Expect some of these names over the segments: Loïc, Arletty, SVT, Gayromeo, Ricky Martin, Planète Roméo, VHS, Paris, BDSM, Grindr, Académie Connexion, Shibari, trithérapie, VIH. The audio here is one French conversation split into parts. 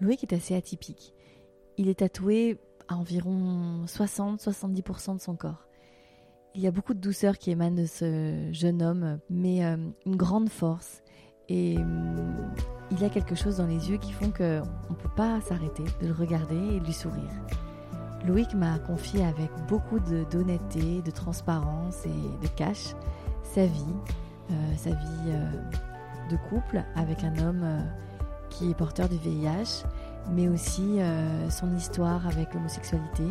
Loïc est assez atypique. Il est tatoué à environ 60-70% de son corps. Il y a beaucoup de douceur qui émane de ce jeune homme, mais une grande force. Et il a quelque chose dans les yeux qui font qu'on ne peut pas s'arrêter de le regarder et de lui sourire. Loïc m'a confié avec beaucoup d'honnêteté, de transparence et de cash sa vie de couple avec un homme qui est porteur du VIH, mais aussi son histoire avec l'homosexualité,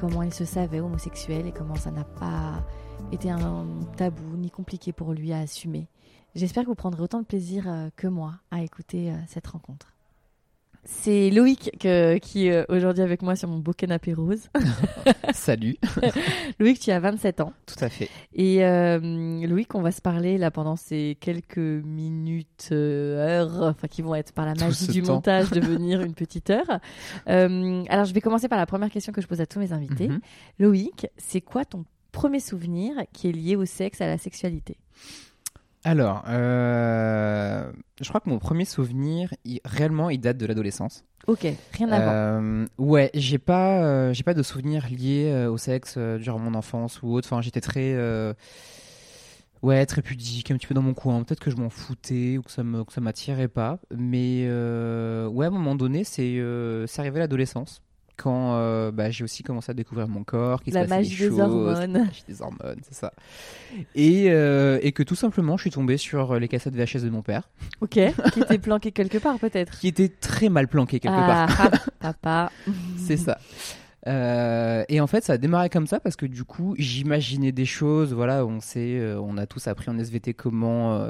comment il se savait homosexuel et comment ça n'a pas été un tabou ni compliqué pour lui à assumer. J'espère que vous prendrez autant de plaisir que moi à écouter cette rencontre. C'est Loïc qui est aujourd'hui avec moi sur mon beau canapé rose. Salut. Loïc, tu as 27 ans. Tout à fait. Et Loïc, on va se parler là pendant ces quelques minutes, heures, enfin qui vont être par la magie du montage devenir une petite heure. Alors, je vais commencer par la première question que je pose à tous mes invités. Mm-hmm. Loïc, c'est quoi ton premier souvenir qui est lié au sexe, à la sexualité ? Alors, je crois que mon premier souvenir, il date de l'adolescence. Ok, rien avant. Ouais, j'ai pas de souvenirs liés au sexe durant mon enfance ou autre. Enfin, j'étais très pudique, un petit peu dans mon coin. Peut-être que je m'en foutais ou que ça m'attirait pas. Mais ouais, à un moment donné, c'est arrivé à l'adolescence. Quand j'ai aussi commencé à découvrir mon corps, qu'il se passait des choses, la magie des hormones, c'est ça. Et que tout simplement, je suis tombé sur les cassettes VHS de mon père. Ok, qui était planqué quelque part peut-être. Qui était très mal planqué quelque part. Papa. C'est ça. Et en fait, ça a démarré comme ça parce que du coup, j'imaginais des choses. Voilà, on a tous appris en SVT comment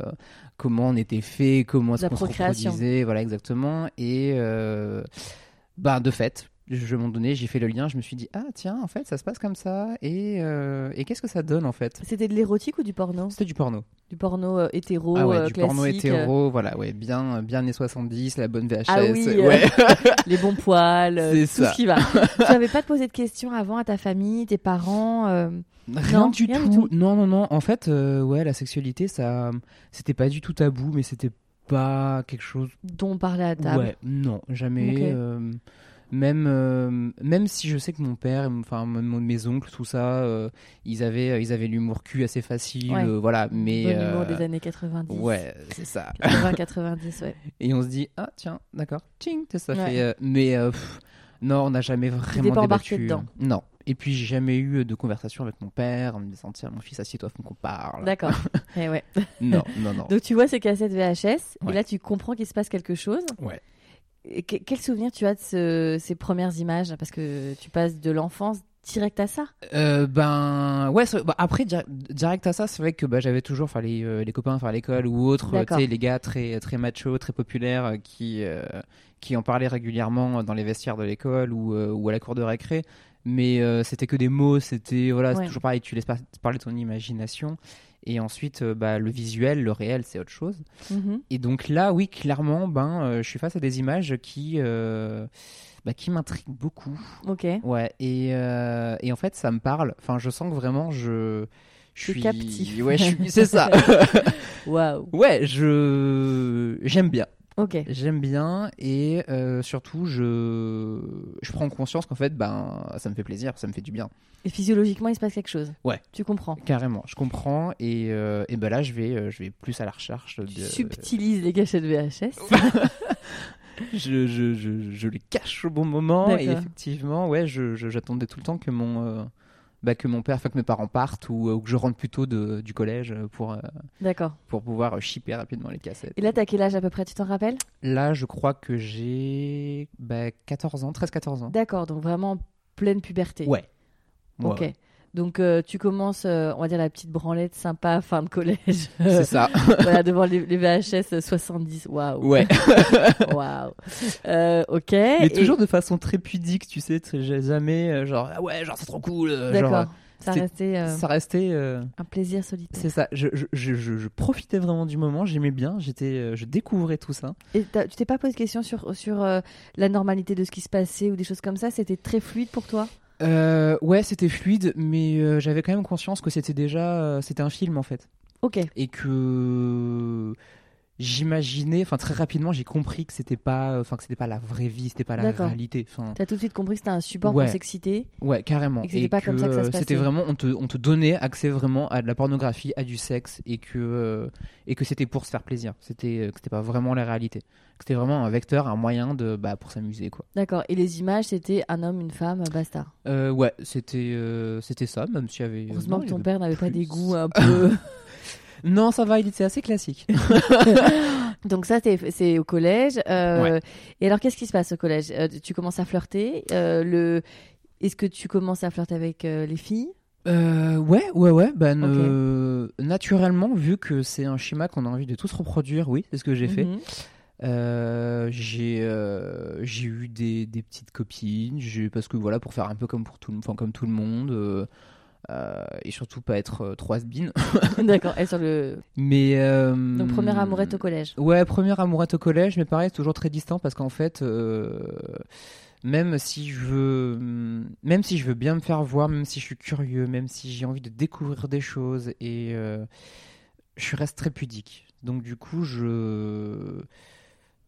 on était fait, comment est-ce qu'on se reproduisait. Voilà, exactement. Et de fait. Je m'en donnais, j'ai fait le lien, je me suis dit « Ah tiens, en fait, ça se passe comme ça, et qu'est-ce que ça donne en fait ?» C'était de l'érotique ou du porno ? C'était du porno. Du porno hétéro, classique. Ah ouais, porno hétéro, voilà, ouais, bien années 70, la bonne VHS, ouais. Les bons poils, ce qui va. Tu n'avais pas posé de questions avant à ta famille, tes parents Rien du tout. Non, en fait, la sexualité, ça, c'était pas du tout tabou, mais c'était pas quelque chose… Dont on parlait à table. Ouais, non, jamais… Okay. Même si je sais que mon père, enfin mes oncles, tout ça, ils avaient l'humour cul assez facile, ouais. Voilà. Mais l'humour des années 90. Ouais, c'est ça. 80-90, ouais. Et on se dit ah tiens, d'accord, tching, ça ouais. Fait. Non, on n'a jamais vraiment débattu dedans. Non. Et puis j'ai jamais eu de conversation avec mon père en me disant tiens mon fils assieds-toi faut qu'on parle. D'accord. Et ouais. Non. Donc tu vois ces cassettes VHS ouais. Et là tu comprends qu'il se passe quelque chose. Ouais. Quel souvenir tu as de ces premières images ? Parce que tu passes de l'enfance direct à ça. Après direct à ça, c'est vrai que j'avais toujours les copains à l'école ou autre, les gars très très machos, très populaires qui en parlaient régulièrement dans les vestiaires de l'école ou à la cour de récré. Mais c'était que des mots, c'était voilà, c'est toujours pareil, tu laisses parler ton imagination. Et ensuite, le visuel, le réel, c'est autre chose. Mmh. Et donc là, oui, clairement, je suis face à des images qui m'intriguent beaucoup. Ok. Ouais. Et en fait, ça me parle. Enfin, je sens que vraiment, je suis captif. Ouais, c'est ça. Waouh. Ouais, j'aime bien. Ok. J'aime bien et surtout, je prends conscience qu'en fait, ça me fait plaisir, ça me fait du bien. Et physiologiquement, il se passe quelque chose. Ouais. Tu comprends. Carrément, je comprends et là, je vais plus à la recherche. Tu subtilises les cachettes VHS. je les cache au bon moment. D'accord. Et effectivement, ouais, j'attendais tout le temps que mon père, enfin que mes parents partent ou que je rentre plus tôt du collège pour pouvoir shipper rapidement les cassettes. Et là, t'as quel âge à peu près, tu t'en rappelles ? Là, je crois que j'ai 13-14 ans. D'accord, donc vraiment en pleine puberté. Ouais. Ok. Ouais. Donc, tu commences, on va dire, la petite branlette sympa fin de collège. C'est ça. Voilà, devant les VHS 70. Waouh. Ouais. Waouh. Ok. Mais toujours de façon très pudique, tu sais, jamais genre, ah ouais, genre c'est trop cool. D'accord. Genre, ça restait un plaisir solitaire. C'est ça. Je profitais vraiment du moment. J'aimais bien. Je découvrais tout ça. Et tu t'es pas posé de questions sur la normalité de ce qui se passait ou des choses comme ça? C'était très fluide pour toi? Ouais, c'était fluide, mais j'avais quand même conscience que c'était déjà c'était un film en fait. Ok. Et que j'imaginais, enfin très rapidement, j'ai compris que c'était pas la vraie vie, c'était pas la réalité. Enfin, t'as tout de suite compris que c'était un support pour s'exciter. Ouais, carrément. Et que c'était pas comme ça que ça se passait. C'était vraiment, on te donnait accès vraiment à de la pornographie, à du sexe, et que c'était pour se faire plaisir. C'était pas vraiment la réalité. C'était vraiment un vecteur, un moyen de pour s'amuser quoi. D'accord. Et les images, c'était un homme, une femme, basta. Ouais, c'était ça, même s'il y avait. Heureusement que ton père n'avait pas des goûts un peu. Non, ça va, c'est assez classique. Donc ça, c'est au collège. Ouais. Et alors, qu'est-ce qui se passe au collège? Tu commences à flirter. Est-ce que tu commences à flirter avec les filles? Ouais. Okay. Naturellement, vu que c'est un schéma qu'on a envie de tous reproduire, oui, c'est ce que j'ai fait. J'ai eu des petites copines, parce que voilà, pour faire un peu comme tout le monde. Et surtout pas être trop has-been. D'accord. Et sur le. Mais. Donc première amourette au collège. Ouais, première amourette au collège, mais pareil, c'est toujours très distant parce qu'en fait, même si je veux bien me faire voir, même si je suis curieux, même si j'ai envie de découvrir des choses, et je reste très pudique. Donc du coup, j'ai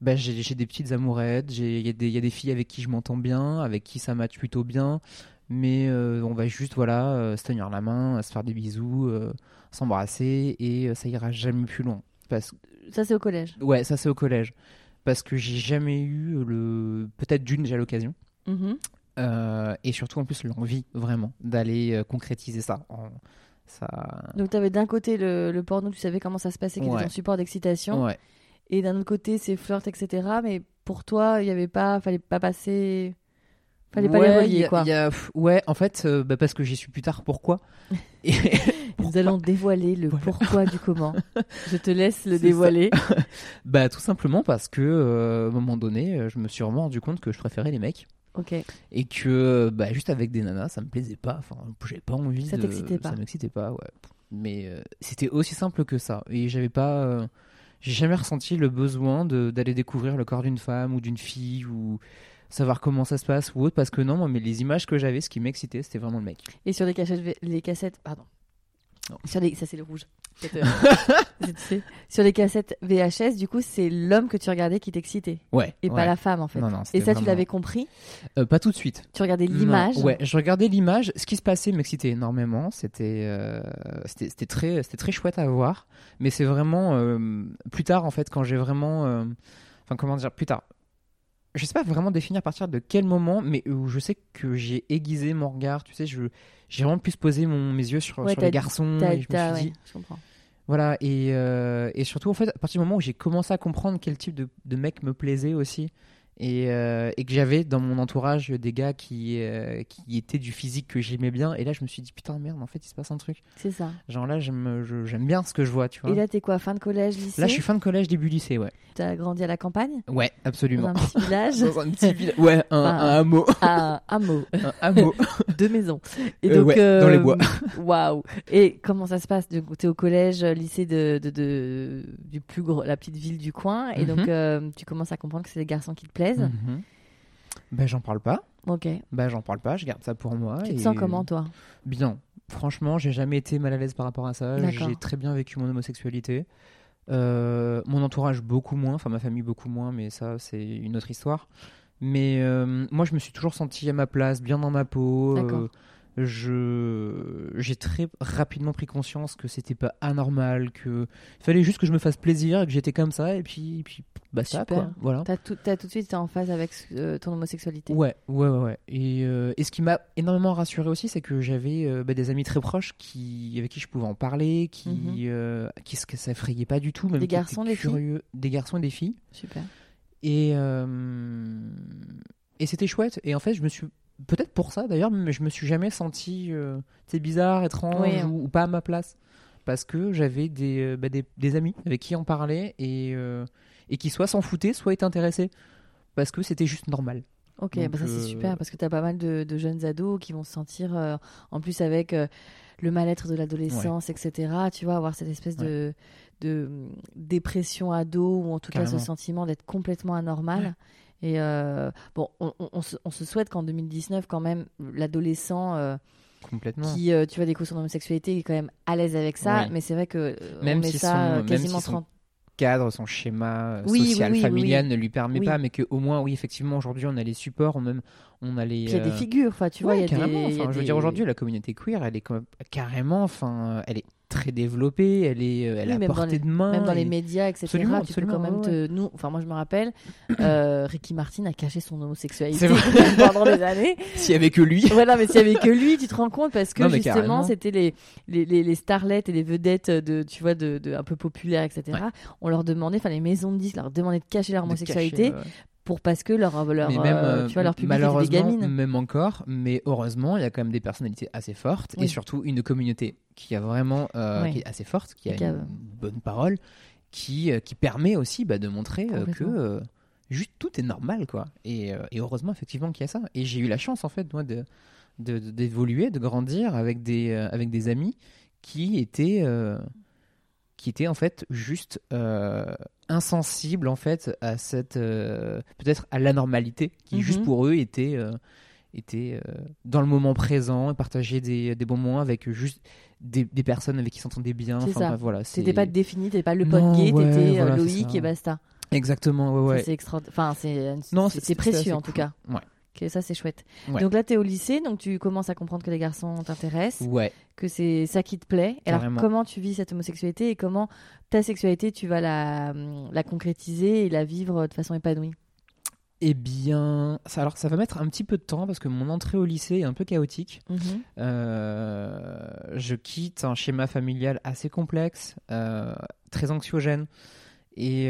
des petites amourettes, il y a des filles avec qui je m'entends bien, avec qui ça match plutôt bien. Mais on va juste se tenir la main, se faire des bisous, s'embrasser et ça ira jamais plus loin. Ça c'est au collège. Ouais, ça c'est au collège parce que j'ai jamais eu peut-être d'une déjà l'occasion et surtout en plus l'envie vraiment d'aller concrétiser ça. Donc t'avais d'un côté le porno, tu savais comment ça se passait, qui était ton support d'excitation, et d'un autre côté c'est flirt, etc. Mais pour toi il y avait pas, fallait pas passer. Fallait pas les relier, quoi. En fait, parce que j'y suis plus tard. Pourquoi ? Nous allons dévoiler le pourquoi du comment. Je te laisse le dévoiler. Tout simplement parce que, à un moment donné, je me suis vraiment rendu compte que je préférais les mecs. Ok. Et que, juste avec des nanas, ça me plaisait pas. Enfin, j'avais pas envie. Ça t'excitait pas. Ça m'excitait pas, ouais. Mais c'était aussi simple que ça. Et j'avais pas. J'ai jamais ressenti le besoin d'aller découvrir le corps d'une femme ou d'une fille ou. Savoir comment ça se passe ou autre, parce que non, mais les images que j'avais, ce qui m'excitait, c'était vraiment le mec. Et sur les cassettes VHS, du coup, c'est l'homme que tu regardais qui t'excitait. Ouais. Et pas la femme, en fait. Non, et ça, tu l'avais compris? Pas tout de suite. Tu regardais l'image? Ouais, je regardais l'image. Ce qui se passait m'excitait énormément. C'était très chouette à voir. Mais c'est vraiment plus tard, en fait, quand j'ai vraiment. Enfin, comment dire, plus tard. Je sais pas vraiment définir à partir de quel moment, mais je sais que j'ai aiguisé mon regard. Tu sais, j'ai vraiment pu poser mes yeux sur les garçons. Et je me suis dit, je comprends. Voilà, et surtout, en fait, à partir du moment où j'ai commencé à comprendre quel type de mec me plaisait aussi, et que j'avais dans mon entourage des gars qui étaient du physique que j'aimais bien, et là, je me suis dit, putain, merde, en fait, il se passe un truc. C'est ça. Genre là, j'aime bien ce que je vois, tu vois. Et là, t'es quoi, fin de collège, lycée? Là, je suis fin de collège, début lycée, ouais. T'as grandi à la campagne? Ouais, absolument. Dans un petit village. Dans un petit village. Ouais, un hameau. Un hameau. Un hameau. 2 maisons. Et donc, dans les bois. Waouh. Et comment ça se passe? T'es au collège, lycée du plus gros, la petite ville du coin. Et donc, tu commences à comprendre que c'est les garçons qui te plaisent. J'en parle pas. Ok. J'en parle pas. Je garde ça pour moi. Tu te sens comment, toi? Bien. Franchement, j'ai jamais été mal à l'aise par rapport à ça. D'accord. J'ai très bien vécu mon homosexualité. Mon entourage beaucoup moins, enfin ma famille beaucoup moins, mais ça c'est une autre histoire. Mais moi je me suis toujours senti à ma place, bien dans ma peau. J'ai très rapidement pris conscience que c'était pas anormal, que il fallait juste que je me fasse plaisir et que j'étais comme ça. Et puis ça quoi. Voilà. T'as tout de suite été en phase avec ton homosexualité. Ouais. Et ce qui m'a énormément rassuré aussi, c'est que j'avais des amis très proches avec qui je pouvais en parler, qui s'effrayaient pas du tout, même des garçons, des filles. Des garçons et des filles. Super. Et c'était chouette. Et en fait, je me suis peut-être pour ça d'ailleurs, mais je me suis jamais senti bizarre, étrange, oui, hein, ou pas à ma place, parce que j'avais des amis avec qui on parlait et qui soit s'en foutaient, soit étaient intéressés, parce que c'était juste normal. Ok, donc, bah ça c'est super, parce que t'as pas mal de jeunes ados qui vont se sentir, en plus avec le mal-être de l'adolescence, ouais, etc. Tu vois, avoir cette espèce, ouais, de dépression ado, ou en tout carrément, cas ce sentiment d'être complètement anormal. Ouais. Et bon, on se souhaite qu'en 2019, quand même, l'adolescent qui tu vois découvre son homosexualité est quand même à l'aise avec ça, ouais, mais c'est vrai que même on met si ça son, quasiment 30 ans. Cadre, son schéma social, familial, ne lui permet pas, mais qu'au moins, oui, effectivement, aujourd'hui, on a les supports, on a les... Puis il y a des figures, tu vois, il y a carrément, des... Je veux dire, aujourd'hui, la communauté queer, elle est carrément, elle est très développée, elle est à portée de main. Même dans les médias, etc. Absolument, tu peux quand même Nous, moi, je me rappelle, Ricky Martin a caché son homosexualité pendant des années. S'il n'y avait que lui. Voilà, mais s'il n'y avait que lui, tu te rends compte, parce que non, justement, carrément, c'était les starlettes et les vedettes de un peu populaires, etc. Ouais. On leur demandait, les maisons de disques leur demandaient de cacher leur homosexualité, parce que leur public était des gamines. Même encore, mais heureusement, il y a quand même des personnalités assez fortes, oui, et surtout une communauté qui a vraiment qui est assez forte, qui a une bonne parole, qui permet aussi de montrer que juste tout est normal, quoi. Et heureusement effectivement qu'il y a ça. Et j'ai eu la chance en fait moi d'évoluer, de grandir avec des amis qui étaient en fait juste insensibles en fait à cette peut-être à l'anormalité, qui juste pour eux était dans le moment présent et partageaient des bons moments avec juste des personnes avec qui s'entendaient bien. C'est ça. T'étais pas défini, t'étais pas le pote gay, t'étais Loïc et basta. Exactement, ouais. Ça, c'est extraordinaire. Enfin, c'est précieux en tout cas. Ouais. Okay, ça c'est chouette. Ouais. Donc là t'es au lycée, donc tu commences à comprendre que les garçons t'intéressent, ouais, que c'est ça qui te plaît. Et alors comment tu vis cette homosexualité et comment ta sexualité tu vas la concrétiser et la vivre de façon épanouie? Eh bien, ça va mettre un petit peu de temps parce que mon entrée au lycée est un peu chaotique. Je quitte un schéma familial assez complexe, très anxiogène. Et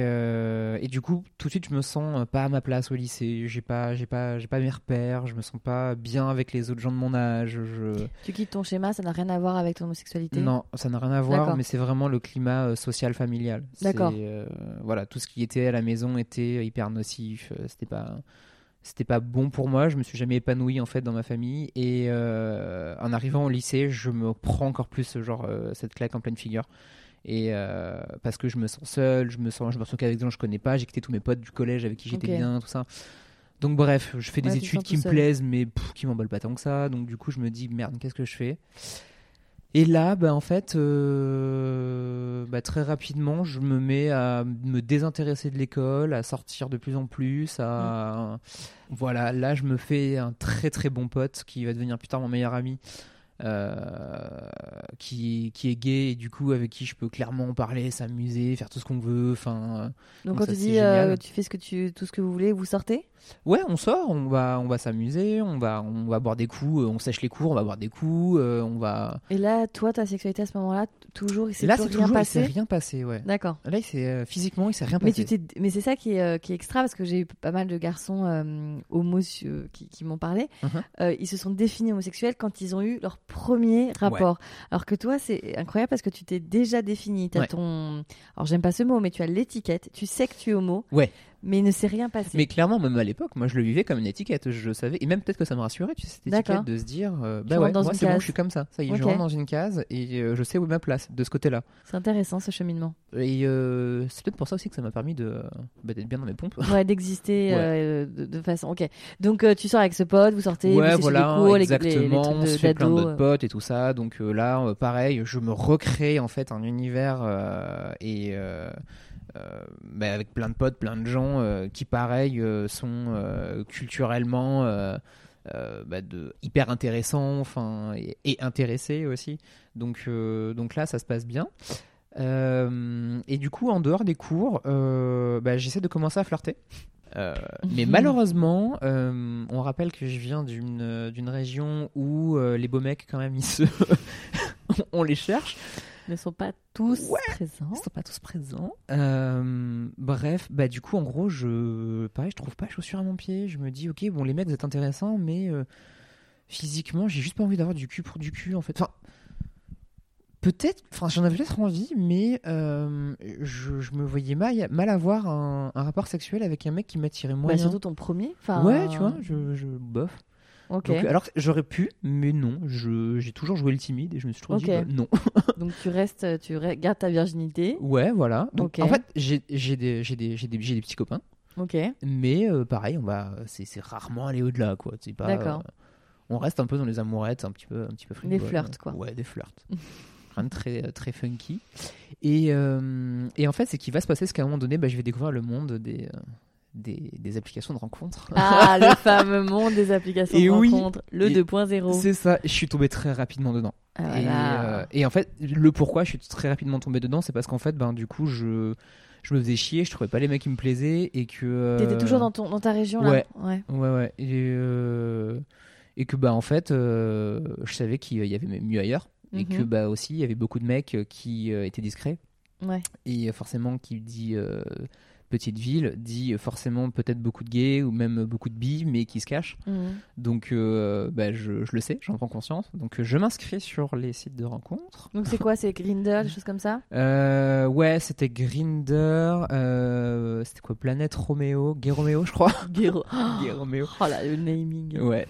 du coup, tout de suite, je me sens pas à ma place au lycée. J'ai pas mes repères. Je me sens pas bien avec les autres gens de mon âge. Tu quittes ton schéma, ça n'a rien à voir avec ton homosexualité? Non, ça n'a rien à voir. D'accord. Mais c'est vraiment le climat social familial. D'accord. C'est, tout ce qui était à la maison était hyper nocif. C'était pas bon pour moi. Je me suis jamais épanoui en fait dans ma famille. Et en arrivant au lycée, je me prends encore plus cette claque en pleine figure. Et parce que je me sens seul, je me sens qu'avec des gens que je connais pas, j'ai quitté tous mes potes du collège avec qui j'étais bien, tout ça. Donc bref, je fais des études qui me plaisent, mais qui m'emballent pas tant que ça. Donc du coup, je me dis merde, qu'est-ce que je fais ? Et là, très rapidement, je me mets à me désintéresser de l'école, à sortir de plus en plus. Voilà, là, je me fais un très très bon pote qui va devenir plus tard mon meilleur ami. Qui est gay et du coup avec qui je peux clairement parler, s'amuser, faire tout ce qu'on veut. Donc quand ça, tu dis tu fais tout ce que vous voulez, vous sortez ? Ouais, on sort, on va s'amuser, on va boire des coups, on sèche les cours, on va boire des coups, on va. Et là, toi, ta sexualité à ce moment-là, toujours, il s'est rien passé, ouais. D'accord. Là, physiquement, il s'est rien passé. Mais c'est ça qui est extra, parce que j'ai eu pas mal de garçons homos qui m'ont parlé. Ils se sont définis homosexuels quand ils ont eu leur premier rapport. Ouais. Alors que toi, c'est incroyable parce que tu t'es déjà défini. T'as ton... Alors, j'aime pas ce mot, mais tu as l'étiquette. Tu sais que tu es homo. Ouais. Mais il ne s'est rien passé. Mais clairement, même à l'époque, moi, je le vivais comme une étiquette. Je savais. Et même peut-être que ça me rassurait, cette étiquette de se dire moi, c'est bon, je suis comme ça. Ça y est, je rentre dans une case et je sais où est ma place de ce côté-là. C'est intéressant, ce cheminement. Et c'est peut-être pour ça aussi que ça m'a permis d'être bien dans mes pompes. Ouais, d'exister de façon. Ok. Donc, tu sors avec ce pote, vous sortez, vous séchez les cours, exactement, les trucs on se fait plein d'autres potes et tout ça. Donc là, pareil, je me recrée en fait un univers avec plein de potes, plein de gens qui pareil sont culturellement hyper intéressants et intéressés aussi, donc là ça se passe bien et du coup en dehors des cours j'essaie de commencer à flirter mais malheureusement on rappelle que je viens d'une région où les beaux mecs quand même ils se on les cherche. ne sont pas tous présents. Ils ne sont pas tous présents. Bref, bah, du coup, en gros, pareil, je trouve pas chaussures à mon pied. Je me dis, ok, bon, les mecs, vous êtes intéressants, mais physiquement, j'ai juste pas envie d'avoir du cul pour du cul, en fait. Enfin, peut-être, enfin, j'en avais peut-être envie, mais je me voyais mal avoir un rapport sexuel avec un mec qui m'attirait moyen. Bah, surtout ton premier. Enfin... Ouais, tu vois, je bof. Okay. Donc, alors j'aurais pu, mais non, j'ai toujours joué le timide et je me suis toujours dit non. Donc tu gardes ta virginité. Ouais, voilà. Donc en fait, j'ai des petits copains. Ok. Mais pareil, c'est rarement aller au-delà, quoi. C'est pas. D'accord. On reste un peu dans les amourettes, un petit peu frivoles. Des flirts, quoi. Ouais, des flirts. Rien de très très funky. Et en fait, c'est qu'il va se passer ce qu'à un moment donné, je vais découvrir le monde des applications de rencontres. Ah, le fameux monde des applications de rencontres, le 2.0. C'est ça, je suis tombé très rapidement dedans. Ah, et en fait, le pourquoi je suis très rapidement tombé dedans, c'est parce qu'en fait, du coup, je me faisais chier, je trouvais pas les mecs qui me plaisaient et que... T'étais toujours dans ta région, là. Ouais. Et que, en fait, je savais qu'il y avait mieux ailleurs et que, aussi, il y avait beaucoup de mecs qui étaient discrets. Ouais. Et forcément, qui dit... petite ville dit forcément peut-être beaucoup de gays ou même beaucoup de bi, mais qui se cachent. Donc je le sais, j'en prends conscience, donc je m'inscris sur les sites de rencontres. Donc c'est quoi, c'est Grindr, des choses comme ça? Ouais, c'était Grindr, c'était quoi, Planète Roméo, Gayromeo, je crois. Gayromeo. Oh là, le naming. Ouais,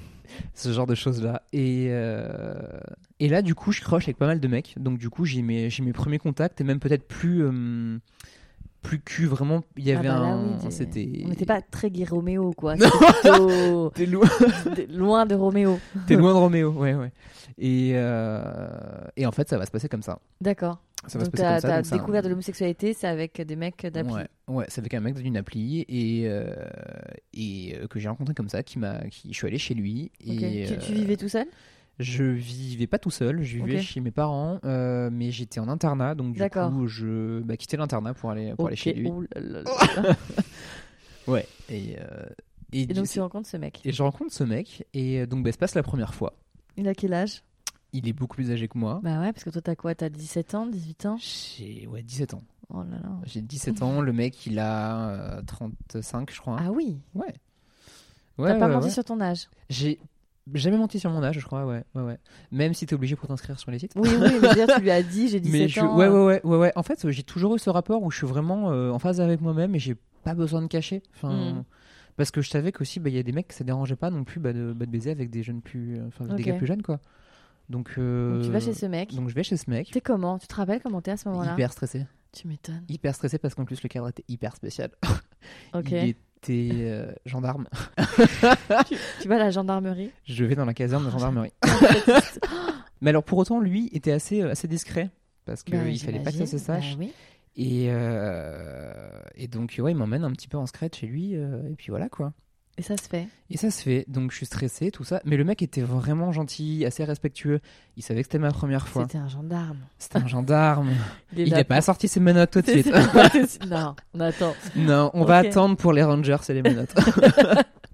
ce genre de choses là. Et là du coup je croche avec pas mal de mecs, donc du coup j'ai mes premiers contacts et même peut-être plus cul, vraiment, il y avait on n'était pas très Gayromeo, quoi. C'était plutôt... T'es loin de Roméo. T'es loin de Roméo, ouais. Et en fait, ça va se passer comme ça. D'accord. Ça va se passer comme ça. T'as découvert de l'homosexualité, c'est avec des mecs d'appli. Ouais, c'est avec un mec d'une appli et que j'ai rencontré comme ça, je suis allé chez lui. Okay. Et tu vivais tout seul? Je vivais pas tout seul, je vivais chez mes parents, mais j'étais en internat, donc du coup, je quittais l'internat pour aller chez lui. Ouais. Et donc tu rencontres ce mec. Et je rencontre ce mec, et donc se passe la première fois. Il a quel âge? Il est beaucoup plus âgé que moi. Bah ouais, parce que toi, t'as quoi? T'as 17 ans, 18 ans? Ouais, 17 ans. Oh là là. J'ai 17 ans, le mec, il a 35, je crois. Ah oui? Ouais. T'as pas menti sur ton âge? J'ai jamais menti sur mon âge, je crois, ouais. Même si t'es obligé pour t'inscrire sur les sites. Oui, mais dire, tu lui as dit, j'ai 17 ans. Ouais. En fait, j'ai toujours eu ce rapport où je suis vraiment en phase avec moi-même et j'ai pas besoin de cacher. Parce que je savais qu'aussi, il y a des mecs que ça dérangeait pas non plus de baiser avec des jeunes des gars plus jeunes, quoi. Donc tu vas chez ce mec. Donc je vais chez ce mec. T'es comment? Tu te rappelles comment t'es à ce moment-là? Hyper stressé. Tu m'étonnes. Hyper stressé parce qu'en plus, le cadre était hyper spécial. Ok. T'es gendarme. Tu vas à la gendarmerie? Je vais dans la caserne de gendarmerie. Mais alors pour autant, lui était assez discret parce qu'il fallait pas que ça se sache. Oui. Et donc il m'emmène un petit peu en secret chez lui et puis voilà quoi. Et ça se fait. Donc je suis stressé, tout ça. Mais le mec était vraiment gentil, assez respectueux. Il savait que c'était ma première fois. C'était un gendarme. Il n'a pas sorti ses menottes tout de suite. Non, on attend. Non, on va attendre pour les Rangers et les menottes.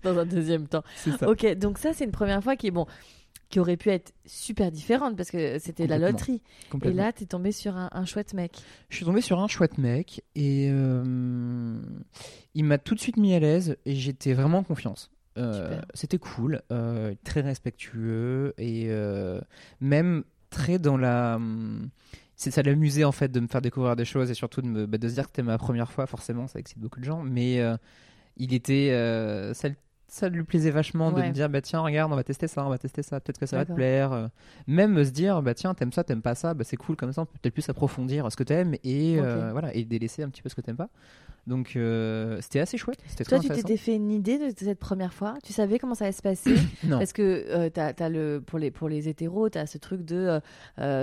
Dans un deuxième temps. C'est ça. Ok, donc ça, c'est une première fois qui aurait pu être super différente parce que c'était la loterie. Et là, t'es tombé sur un chouette mec. Je suis tombé sur un chouette mec et il m'a tout de suite mis à l'aise et j'étais vraiment en confiance. C'était cool, très respectueux et même très dans la... Ça l'amusait en fait de me faire découvrir des choses et surtout de se dire que c'était ma première fois. Forcément, ça excite beaucoup de gens, mais il était... Ça lui plaisait vachement de me dire tiens, regarde, on va tester ça, peut-être que ça va te plaire. Même se dire tiens, t'aimes ça, t'aimes pas ça, c'est cool, comme ça on peut peut-être plus approfondir ce que t'aimes et et délaisser un petit peu ce que t'aimes pas. Donc c'était assez chouette, c'était très intéressant. Toi, tu t'étais fait une idée de cette première fois? Tu savais comment ça allait se passer? Non. Parce que t'as pour les hétéros, t'as ce truc de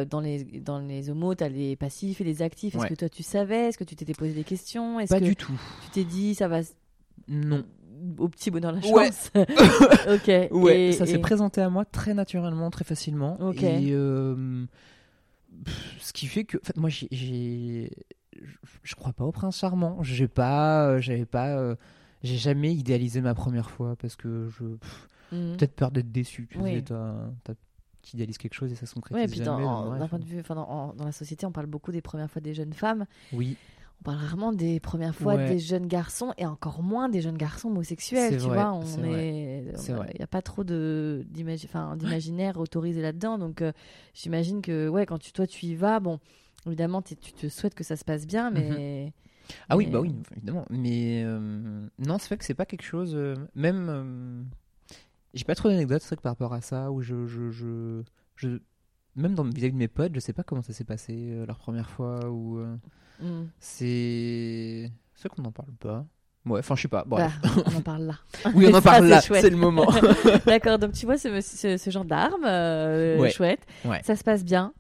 dans les homos, t'as les passifs et les actifs. Est-ce que toi tu savais? Est-ce que tu t'étais posé des questions? Pas du tout. Tu t'es dit ça va? Non. Au petit bonheur la chance. Ok. Ouais. Ça s'est présenté à moi très naturellement, très facilement. Ok. Et ce qui fait que, en fait, moi, je crois pas au prince charmant. J'ai jamais idéalisé ma première fois parce que peut-être peur d'être déçu. Tu sais, t'as qui idéalisent quelque chose et ça se concrétise jamais. D'un point de vue, dans la société, on parle beaucoup des premières fois des jeunes femmes. Oui. On parle rarement des premières fois des jeunes garçons et encore moins des jeunes garçons homosexuels. Il n'y a pas trop d'imaginaire autorisé là-dedans. Donc, j'imagine que quand tu y vas, bon, évidemment, tu te souhaites que ça se passe bien, mais... Ah oui, bah oui, évidemment. Mais non, c'est vrai que c'est pas quelque chose... j'ai pas trop d'anecdotes, c'est vrai que par rapport à ça, où même vis-à-vis de mes potes, je sais pas comment ça s'est passé leur première fois, ou... C'est vrai qu'on n'en parle pas. Ouais, enfin je sais pas. Bref. Bah, on en parle là. Oui, on en parle là, c'est le moment. D'accord, donc tu vois ce gendarme, chouette, ça se passe bien.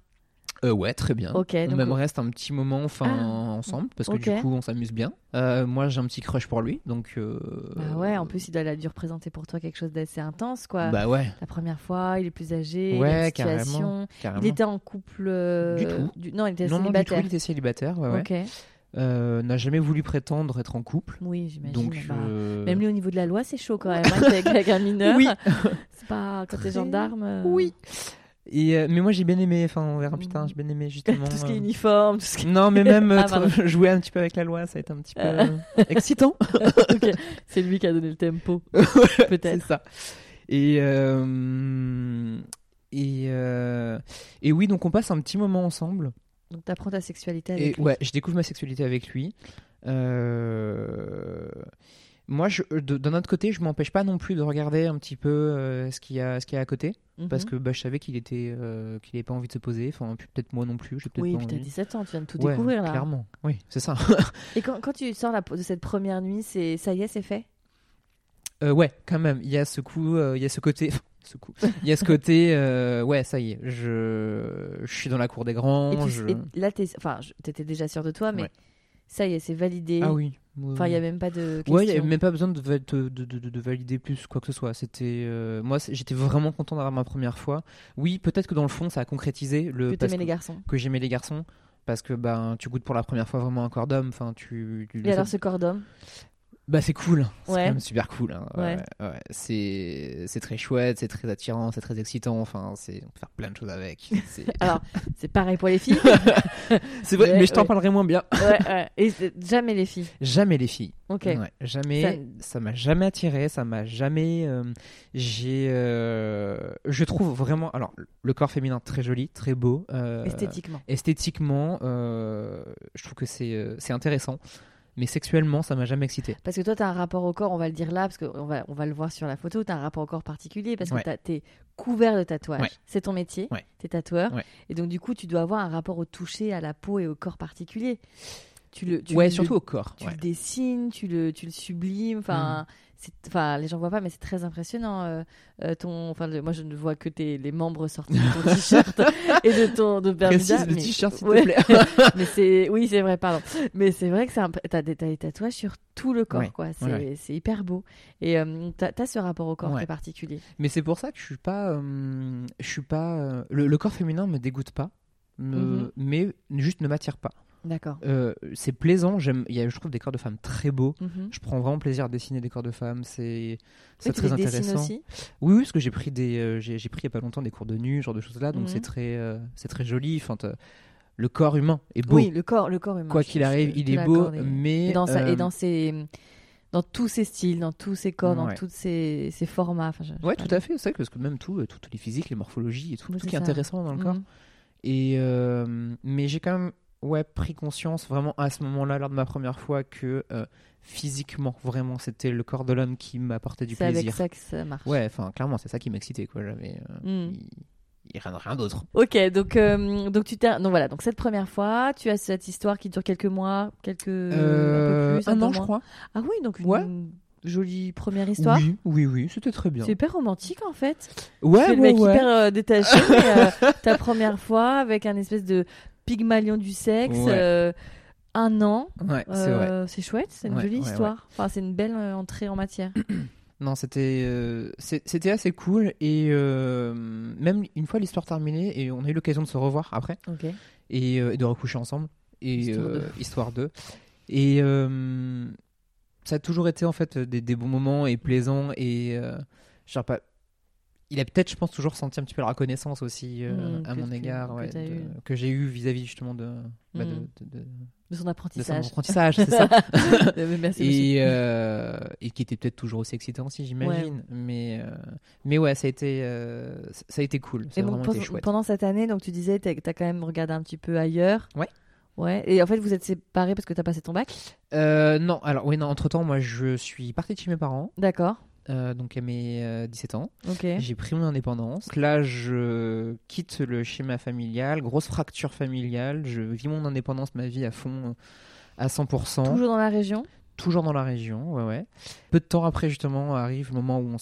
Ouais, très bien. Okay, donc... On même reste un petit moment ensemble, parce que du coup, on s'amuse bien. Moi, j'ai un petit crush pour lui, donc... Bah ouais, en plus, il doit dû représenter pour toi quelque chose d'assez intense, quoi. Bah ouais. La première fois, il est plus âgé, la situation... Carrément. Il était en couple... Du tout. Non, il était célibataire. Non, du tout, il était célibataire, ouais. Ok. N'a jamais voulu prétendre être en couple. Oui, j'imagine. Donc, même lui, au niveau de la loi, c'est chaud, quand même, avec un mineur. Oui. C'est pas... Quand t'es gendarme... Oui. Et mais moi j'ai bien aimé, j'ai bien aimé justement tout ce qui est uniforme, tout ce qui... Non mais même jouer un petit peu avec la loi, ça a été un petit peu excitant. Okay. C'est lui qui a donné le tempo, peut-être. C'est ça. Et oui, donc on passe un petit moment ensemble. Donc t'apprends ta sexualité avec lui. Ouais, je découvre ma sexualité avec lui. Moi, d'un autre côté, je m'empêche pas non plus de regarder un petit peu ce qu'il y a à côté, parce que je savais qu'il n'avait pas envie de se poser. Enfin, peut-être moi non plus. Puis t'as 17 ans, tu viens de tout découvrir là. Clairement, oui, c'est ça. Et quand tu sors de cette première nuit, ça y est, c'est fait. Ouais, quand même. Il y a ce coup, il y a ce côté. Il y a ce côté, ça y est, je suis dans la cour des grands. Et puis, là, t'étais déjà sûre de toi, mais ça y est, c'est validé. Ah oui. Enfin, il n'y a même pas de question. Ouais, il n'y avait même pas besoin de valider plus quoi que ce soit. C'était, moi, j'étais vraiment content d'avoir ma première fois. Oui, peut-être que dans le fond, ça a concrétisé que j'aimais les garçons. Parce que tu goûtes pour la première fois vraiment un corps d'homme. Enfin, ce corps d'homme, c'est cool. C'est quand même super cool. Hein. Ouais. C'est très chouette, c'est très attirant, c'est très excitant. Enfin, on peut faire plein de choses avec. Alors, c'est pareil pour les filles. C'est vrai, mais je t'en parlerai moins bien. Et jamais les filles. Jamais les filles. Ok. Ouais, jamais. Ça m'a jamais attiré. Ça m'a jamais. Je trouve vraiment. Alors, le corps féminin très joli, très beau. Esthétiquement, je trouve que c'est intéressant. Mais sexuellement, ça m'a jamais excité. Parce que toi, tu as un rapport au corps, on va le dire là, parce qu'on va le voir sur la photo, tu as un rapport au corps particulier, parce que tu es couvert de tatouages. Ouais. C'est ton métier, tu es tatoueur. Ouais. Et donc, du coup, tu dois avoir un rapport au toucher, à la peau et au corps particulier. Surtout au corps. Tu le dessines, tu le sublimes. Les gens ne voient pas, mais c'est très impressionnant. Moi, je ne vois que les membres sortis de ton t-shirt et de ton bermuda. Précise le t-shirt, s'il te plaît. Oui, c'est vrai, pardon. Mais c'est vrai que t'as des tatouages sur tout le corps. Ouais. Quoi. C'est hyper beau. Et t'as ce rapport au corps qui est particulier. Mais c'est pour ça que je ne suis pas... le corps féminin ne me dégoûte pas, mais juste ne m'attire pas. D'accord. C'est plaisant. Je trouve des corps de femmes très beaux. Je prends vraiment plaisir à dessiner des corps de femmes. C'est très intéressant. Aussi oui, parce que j'ai pris j'ai pris il y a pas longtemps des cours de nu, ce genre de choses là. Donc c'est très joli. Enfin, le corps humain est beau. Oui, le corps humain. Quoi qu'il arrive, il est beau. Mais dans tous ces styles, dans tous ces corps, dans tous ces formats. Ouais, tout à fait. C'est vrai parce que même toutes les physiques, les morphologies et tout qui est intéressant dans le corps. Et mais j'ai quand même pris conscience vraiment à ce moment-là, lors de ma première fois, que physiquement, vraiment, c'était le corps de l'homme qui m'apportait du plaisir. C'est avec ça que ça marche. Ouais, clairement, c'est ça qui m'excitait, quoi. J'avais rien d'autre. Ok, donc donc cette première fois, tu as cette histoire qui dure quelques mois, un peu plus, un an, je crois. Ah oui, donc une jolie première histoire. Oui, c'était très bien. C'est hyper romantique en fait. Ouais, c'est le mec hyper détaché. Ta première fois avec un espèce de Pygmalion du sexe, un an, c'est chouette, c'est une jolie histoire. Ouais. Enfin, c'est une belle entrée en matière. Non, c'était assez cool et même une fois l'histoire terminée et on a eu l'occasion de se revoir après et de recoucher ensemble et histoire d'eux et ça a toujours été en fait des bons moments et plaisants et il a peut-être, je pense, toujours senti un petit peu la reconnaissance aussi à mon égard, que j'ai eu vis-à-vis justement de son apprentissage. De son apprentissage, c'est ça. Merci. Et qui était peut-être toujours aussi excitant aussi, j'imagine. Ouais. Mais ouais, ça a été cool. Ça a vraiment été chouette. Pendant cette année, donc tu disais, t'as quand même regardé un petit peu ailleurs. Ouais. Ouais. Et en fait, vous êtes séparés parce que t'as passé ton bac ? Non. Alors oui, non. Entre-temps, moi, je suis partie de chez mes parents. D'accord. Donc à mes 17 ans, okay. J'ai pris mon indépendance. Donc là, je quitte le schéma familial, grosse fracture familiale. Je vis mon indépendance, ma vie à fond, à 100%. Toujours dans la région ? Toujours dans la région, ouais. Peu de temps après, justement, arrive le moment où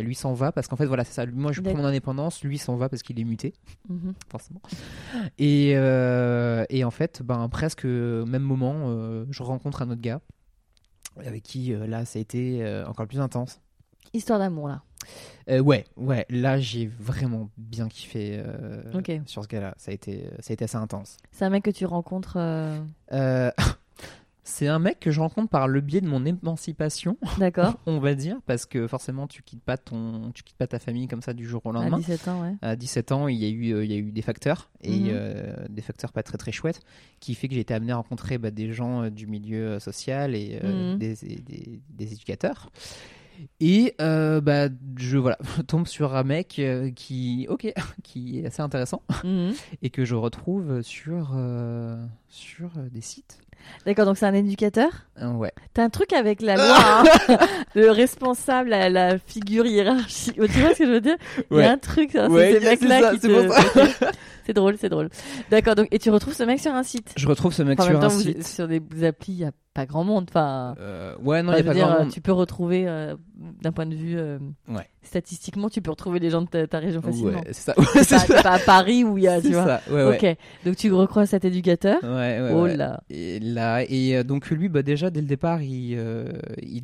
lui s'en va, parce qu'en fait, voilà, c'est ça. Moi, je prends mon indépendance, lui s'en va parce qu'il est muté, forcément. Et en fait, presque au même moment, je rencontre un autre gars, avec qui, là, ça a été encore plus intense. Histoire d'amour, là. Ouais. Là, j'ai vraiment bien kiffé sur ce gars-là. Ça a été assez intense. C'est un mec que tu rencontres... C'est un mec que je rencontre par le biais de mon émancipation. D'accord. On va dire, parce que forcément, tu quittes pas ta famille comme ça du jour au lendemain. À 17 ans, ouais. À 17 ans, il y a eu des facteurs, et des facteurs pas très très chouettes, qui fait que j'ai été amené à rencontrer des gens du milieu social et des éducateurs. Et je tombe sur un mec qui est assez intéressant et que je retrouve sur des sites. D'accord, donc c'est un éducateur ? Ouais. T'as un truc avec la loi, hein. Le responsable, la figure hiérarchique. Tu vois ce que je veux dire ? Ouais. Il y a un truc, hein, ouais, c'est ces mecs-là ça, qui te... C'est drôle. D'accord, donc, et tu retrouves ce mec sur un site ? Je retrouve ce mec sur un site. Sur des applis, il n'y a pas grand monde. Il n'y a pas grand monde. Tu peux retrouver, d'un point de vue statistiquement, tu peux retrouver les gens de ta région facilement. Ouais, c'est ça. C'est pas à Paris où il y a, tu vois. Ça. Ouais. Ok, donc tu recroises cet éducateur. Ouais. Oh là. Et donc lui, déjà dès le départ, il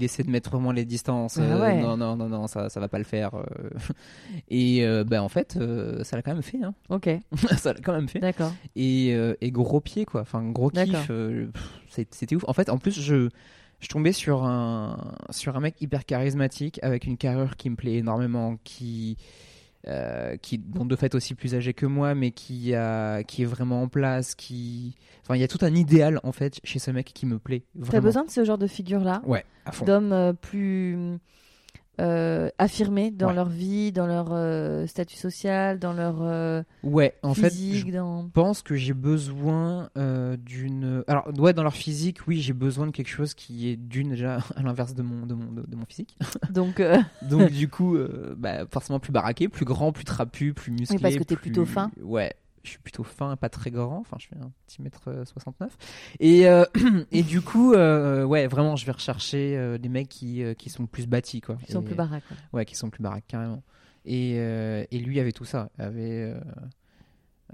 essaie de mettre vraiment les distances. Non, ça va pas le faire. En fait, ça l'a quand même fait. Hein. Ok. Ça l'a quand même fait. D'accord. Et gros pied quoi. Enfin gros kiff. C'était ouf. En fait, en plus je tombais sur un mec hyper charismatique avec une carrure qui me plaît énormément, qui bon, de fait aussi plus âgé que moi, mais qui est vraiment en place, il y a tout un idéal en fait chez ce mec qui me plaît vraiment. T'as besoin de ce genre de figure là, ouais, à fond. D'hommes plus affirmés dans leur vie, dans leur statut social, dans leur physique, je pense que j'ai besoin dans leur physique, oui, j'ai besoin de quelque chose qui est déjà à l'inverse de mon physique. Donc du coup forcément plus baraqué, plus grand, plus trapu, plus musclé. Oui, parce que t'es plutôt fin. Ouais. Je suis plutôt fin, pas très grand. Enfin, je fais un petit mètre 69. Et du coup, vraiment, je vais rechercher des mecs qui sont plus bâtis, quoi. Qui sont plus baraques. Ouais, qui sont plus baraques, carrément. Et lui avait tout ça.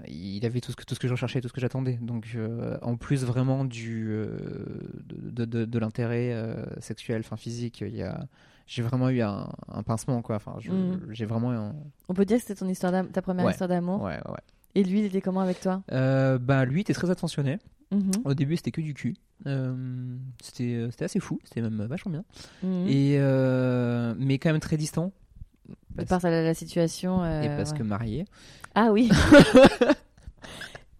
Il avait tout ce que je recherchais, tout ce que j'attendais. Donc, en plus vraiment de l'intérêt sexuel, enfin physique, j'ai vraiment eu un pincement, quoi. Enfin, j'ai vraiment. On peut dire que c'était ton histoire, ta première histoire d'amour. Ouais. Et lui, il était comment avec toi ? Lui, il était très attentionné. Au début, c'était que du cul. C'était assez fou. C'était même vachement bien. Mais quand même très distant. De par la situation. Et parce que marié. Ah oui.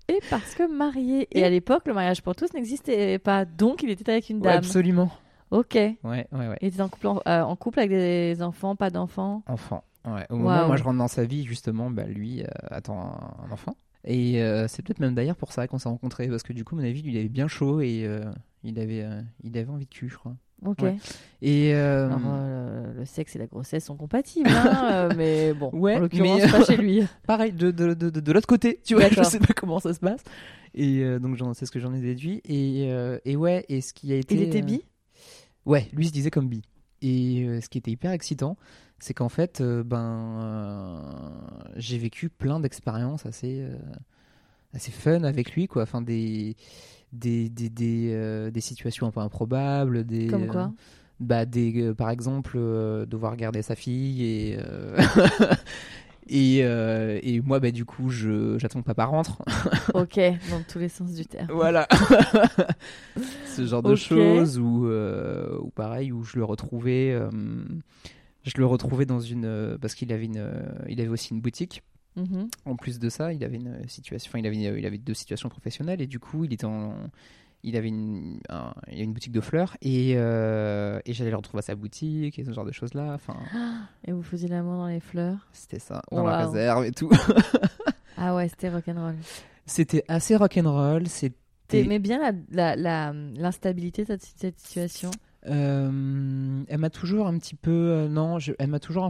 Et parce que marié. Et à l'époque, le mariage pour tous n'existait pas. Donc, il était avec une dame. Ouais, absolument. Ok. Ouais. Il était en couple avec des enfants, pas d'enfants ? Enfants. Ouais, au moment où moi je rentre dans sa vie, justement, lui attend un enfant. Et c'est peut-être même d'ailleurs pour ça qu'on s'est rencontrés, parce que du coup, à mon avis, lui, il avait bien chaud et il avait envie de cul, je crois. Ok. Ouais. Alors, le sexe et la grossesse sont compatibles, hein, mais bon, en l'occurrence, pas chez lui. Pareil, de l'autre côté, tu vois, je sais pas comment ça se passe. Et donc, c'est ce que j'en ai déduit. Et ce qui a été. Il était bi ? Ouais, lui se disait comme bi. Et ce qui était hyper excitant, c'est qu'en fait, j'ai vécu plein d'expériences assez fun avec lui, quoi. Enfin, des situations un peu improbables, des. Comme quoi ? Par exemple, devoir garder sa fille et. Et moi, du coup, j'attends que papa rentre. Ok, dans tous les sens du terme. Voilà. Ce genre de choses où pareil, où je le retrouvais Je le retrouvais dans une... Parce qu'il avait, il avait aussi une boutique. Mmh. En plus de ça, il avait une situation... Enfin, il avait deux situations professionnelles. Et du coup, il avait une boutique de fleurs. Et j'allais le retrouver à sa boutique et ce genre de choses-là. Enfin... Et vous faisiez l'amour dans les fleurs? C'était ça. Dans la réserve et tout. Ah ouais, c'était rock'n'roll. C'était assez rock'n'roll. T'aimais bien l'instabilité de cette situation? Elle m'a toujours un petit peu... elle m'a toujours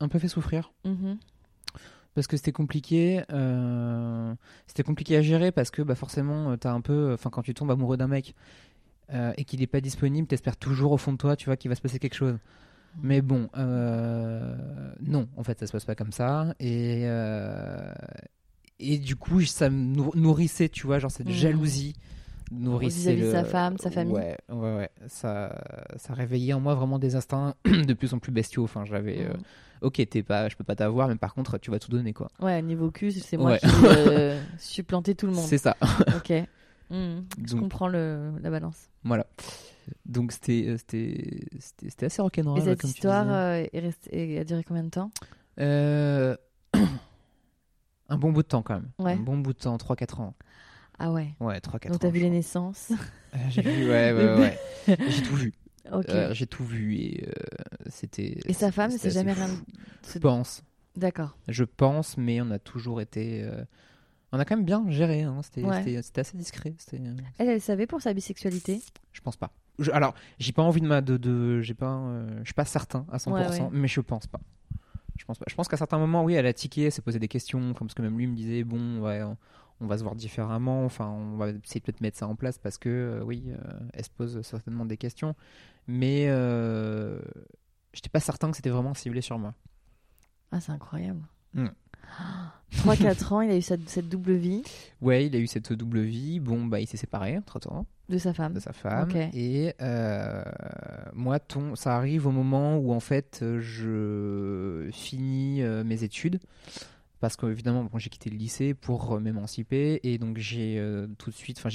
un peu fait souffrir. Mmh. Parce que c'était compliqué. C'était compliqué à gérer parce que forcément, t'as un peu... Enfin, quand tu tombes amoureux d'un mec et qu'il n'est pas disponible, t'espères toujours au fond de toi, tu vois, qu'il va se passer quelque chose. Mmh. Mais bon, non, en fait, ça se passe pas comme ça. Et du coup, ça me nourrissait, tu vois, genre cette jalousie. Nourrissait vis-à-vis sa femme, sa famille. Ouais. Ça réveillait en moi vraiment des instincts de plus en plus bestiaux. Enfin, j'avais... Ok, je peux pas t'avoir, mais par contre, tu vas tout donner, quoi. Ouais, niveau cul, c'est moi qui supplantais tout le monde. C'est ça. Ok. Je comprends la balance. Voilà. Donc, c'était assez rock'n'roll. Et cette histoire, elle a duré combien de temps? Un bon bout de temps, quand même. Ouais. Un bon bout de temps, 3-4 ans. Ah ouais. Ouais, 3-4 ans. Donc t'as vu les naissances? J'ai vu, ouais. J'ai tout vu. Okay. J'ai tout vu et c'était... Et sa femme, c'est jamais rien... Je pense. D'accord. Je pense, mais on a toujours été... On a quand même bien géré, hein. C'était assez discret. Elle savait pour sa bisexualité? Je pense pas. Alors, j'ai pas envie de... Je suis pas certain à 100%, mais je pense pas. Je pense qu'à certains moments, oui, elle a tiqué, elle s'est posé des questions, parce que même lui me disait, on va se voir différemment, enfin, on va essayer peut-être mettre ça en place parce que, elle se pose certainement des questions. Mais j'étais pas certain que c'était vraiment ciblé sur moi. Ah, c'est incroyable. 3-4 ans, il a eu cette double vie. Ouais, il a eu cette double vie. Bon, il s'est séparé entre-temps. De sa femme. Okay. Et moi, ça arrive au moment où, en fait, je finis mes études. Parce qu'évidemment, j'ai quitté le lycée pour m'émanciper et donc j'ai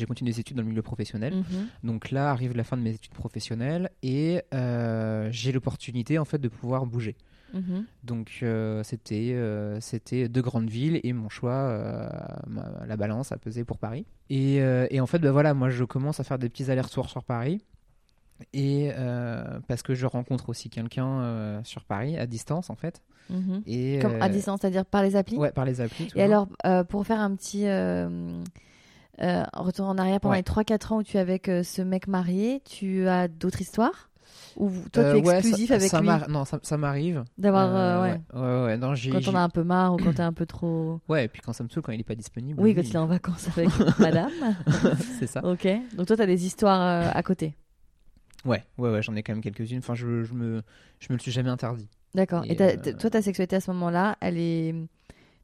continué les études dans le milieu professionnel. Mmh. Donc là arrive la fin de mes études professionnelles et j'ai l'opportunité en fait de pouvoir bouger. Mmh. Donc c'était deux grandes villes et mon choix, la balance a pesé pour Paris. Et en fait, moi je commence à faire des petits allers-retours sur Paris. Et parce que je rencontre aussi quelqu'un sur Paris, à distance en fait. Mmh. Et comme à distance, c'est-à-dire par les applis? Ouais, par les applis. Et alors, pour faire un petit retour en arrière, pendant les 3-4 ans où tu es avec ce mec marié, tu as d'autres histoires? Ou toi, tu es exclusif avec lui? Non, ça m'arrive. D'avoir... non, quand on a un peu marre ou quand t'es un peu trop... Ouais, et puis quand ça me saoule, quand il est pas disponible. Oui, quand il est en vacances avec madame. C'est ça. Ok, donc toi, t'as des histoires à côté? Ouais, j'en ai quand même quelques-unes. Enfin, je me le suis jamais interdit. D'accord. Et toi, ta sexualité à ce moment-là, elle est...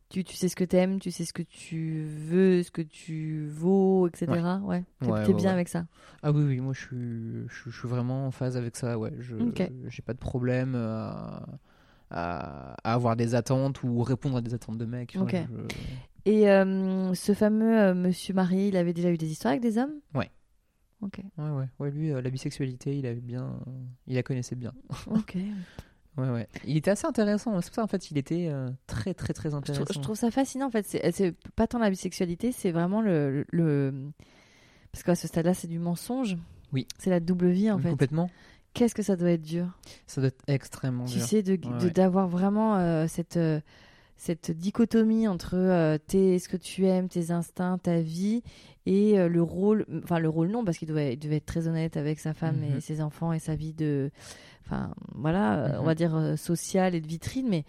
Tu sais ce que t'aimes, tu sais ce que tu veux, ce que tu vaux, etc. Ouais. T'es bien avec ça. Ah oui, moi, je suis vraiment en phase avec ça. Ouais. J'ai pas de problème à avoir des attentes ou répondre à des attentes de mecs. Ok. Et ce fameux monsieur marié, il avait déjà eu des histoires avec des hommes? Ouais. Okay. Ouais, lui, la bisexualité, il la connaissait bien. Ok. Ouais. Il était assez intéressant. C'est pour ça, en fait, il était très, très, très intéressant. Je trouve ça fascinant, en fait. C'est pas tant la bisexualité, c'est vraiment parce qu'à ce stade-là, c'est du mensonge. Oui. C'est la double vie, en fait. Complètement. Qu'est-ce que ça doit être dur? Ça doit être extrêmement dur. Tu sais, d'avoir vraiment cette dichotomie entre ce que tu aimes, tes instincts, ta vie et le rôle, enfin le rôle non parce qu'il devait être très honnête avec sa femme et ses enfants et sa vie de, enfin voilà, on va dire sociale et de vitrine, mais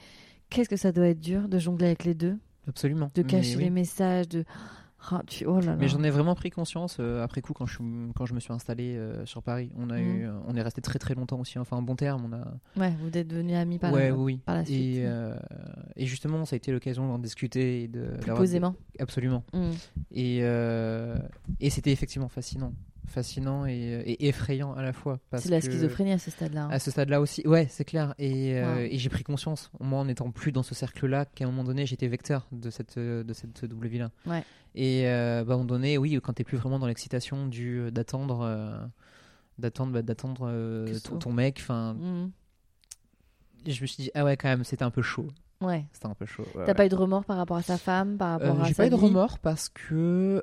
qu'est-ce que ça doit être dur de jongler avec les deux? Absolument. De cacher les messages, de... Oh là là. Mais j'en ai vraiment pris conscience après coup quand je me suis installé sur Paris. On est resté très très longtemps aussi, enfin en bon terme. Vous êtes devenus amis par la suite. Et justement, ça a été l'occasion d'en discuter. Plus posément. Absolument. Et c'était effectivement fascinant et effrayant à la fois. C'est la schizophrénie à ce stade-là. Hein. À ce stade-là aussi, ouais, c'est clair. Et j'ai pris conscience, moi, en n'étant plus dans ce cercle-là, qu'à un moment donné, j'étais vecteur de cette double vie-là. Ouais. Et à un moment donné, oui, quand t'es plus vraiment dans l'excitation d'attendre ton mec, enfin... je me suis dit, ah ouais, quand même, c'était un peu chaud. Ouais. C'était un peu chaud. Ouais, T'as pas eu de remords par rapport à sa femme, par rapport à sa vie ? J'ai pas eu de remords parce que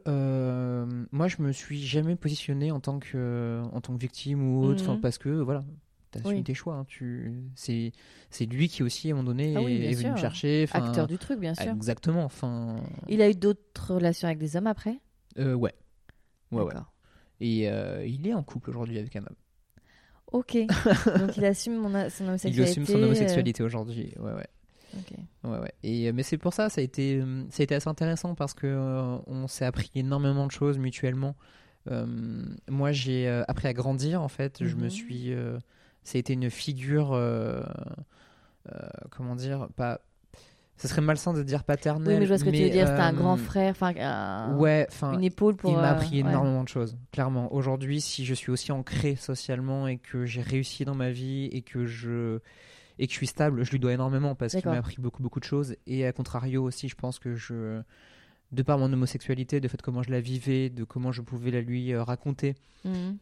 moi, je me suis jamais positionné en tant que victime ou autre, parce que voilà. T'assumes tes choix, hein, c'est lui qui aussi à un moment donné est venu me chercher, acteur du truc bien sûr. Exactement. Il a eu d'autres relations avec des hommes après. Ouais. Et il est en couple aujourd'hui avec un homme. Ok. Donc il assume son homosexualité. Il assume son homosexualité aujourd'hui. Ouais. Ok. Ouais. Et mais c'est pour ça, ça a été assez intéressant parce que on s'est appris énormément de choses mutuellement. Moi j'ai appris à grandir en fait. Je me suis ça a été une figure, comment dire, pas. Ça serait malsain de dire paternel. Oui, mais je vois ce que tu veux dire. C'était un grand frère, une épaule pour. Il m'a appris énormément de choses. Clairement, aujourd'hui, si je suis aussi ancré socialement et que j'ai réussi dans ma vie et que je suis stable, je lui dois énormément parce qu'il m'a appris beaucoup de choses. Et à contrario aussi, je pense que de par mon homosexualité, de fait comment je la vivais, de comment je pouvais la lui raconter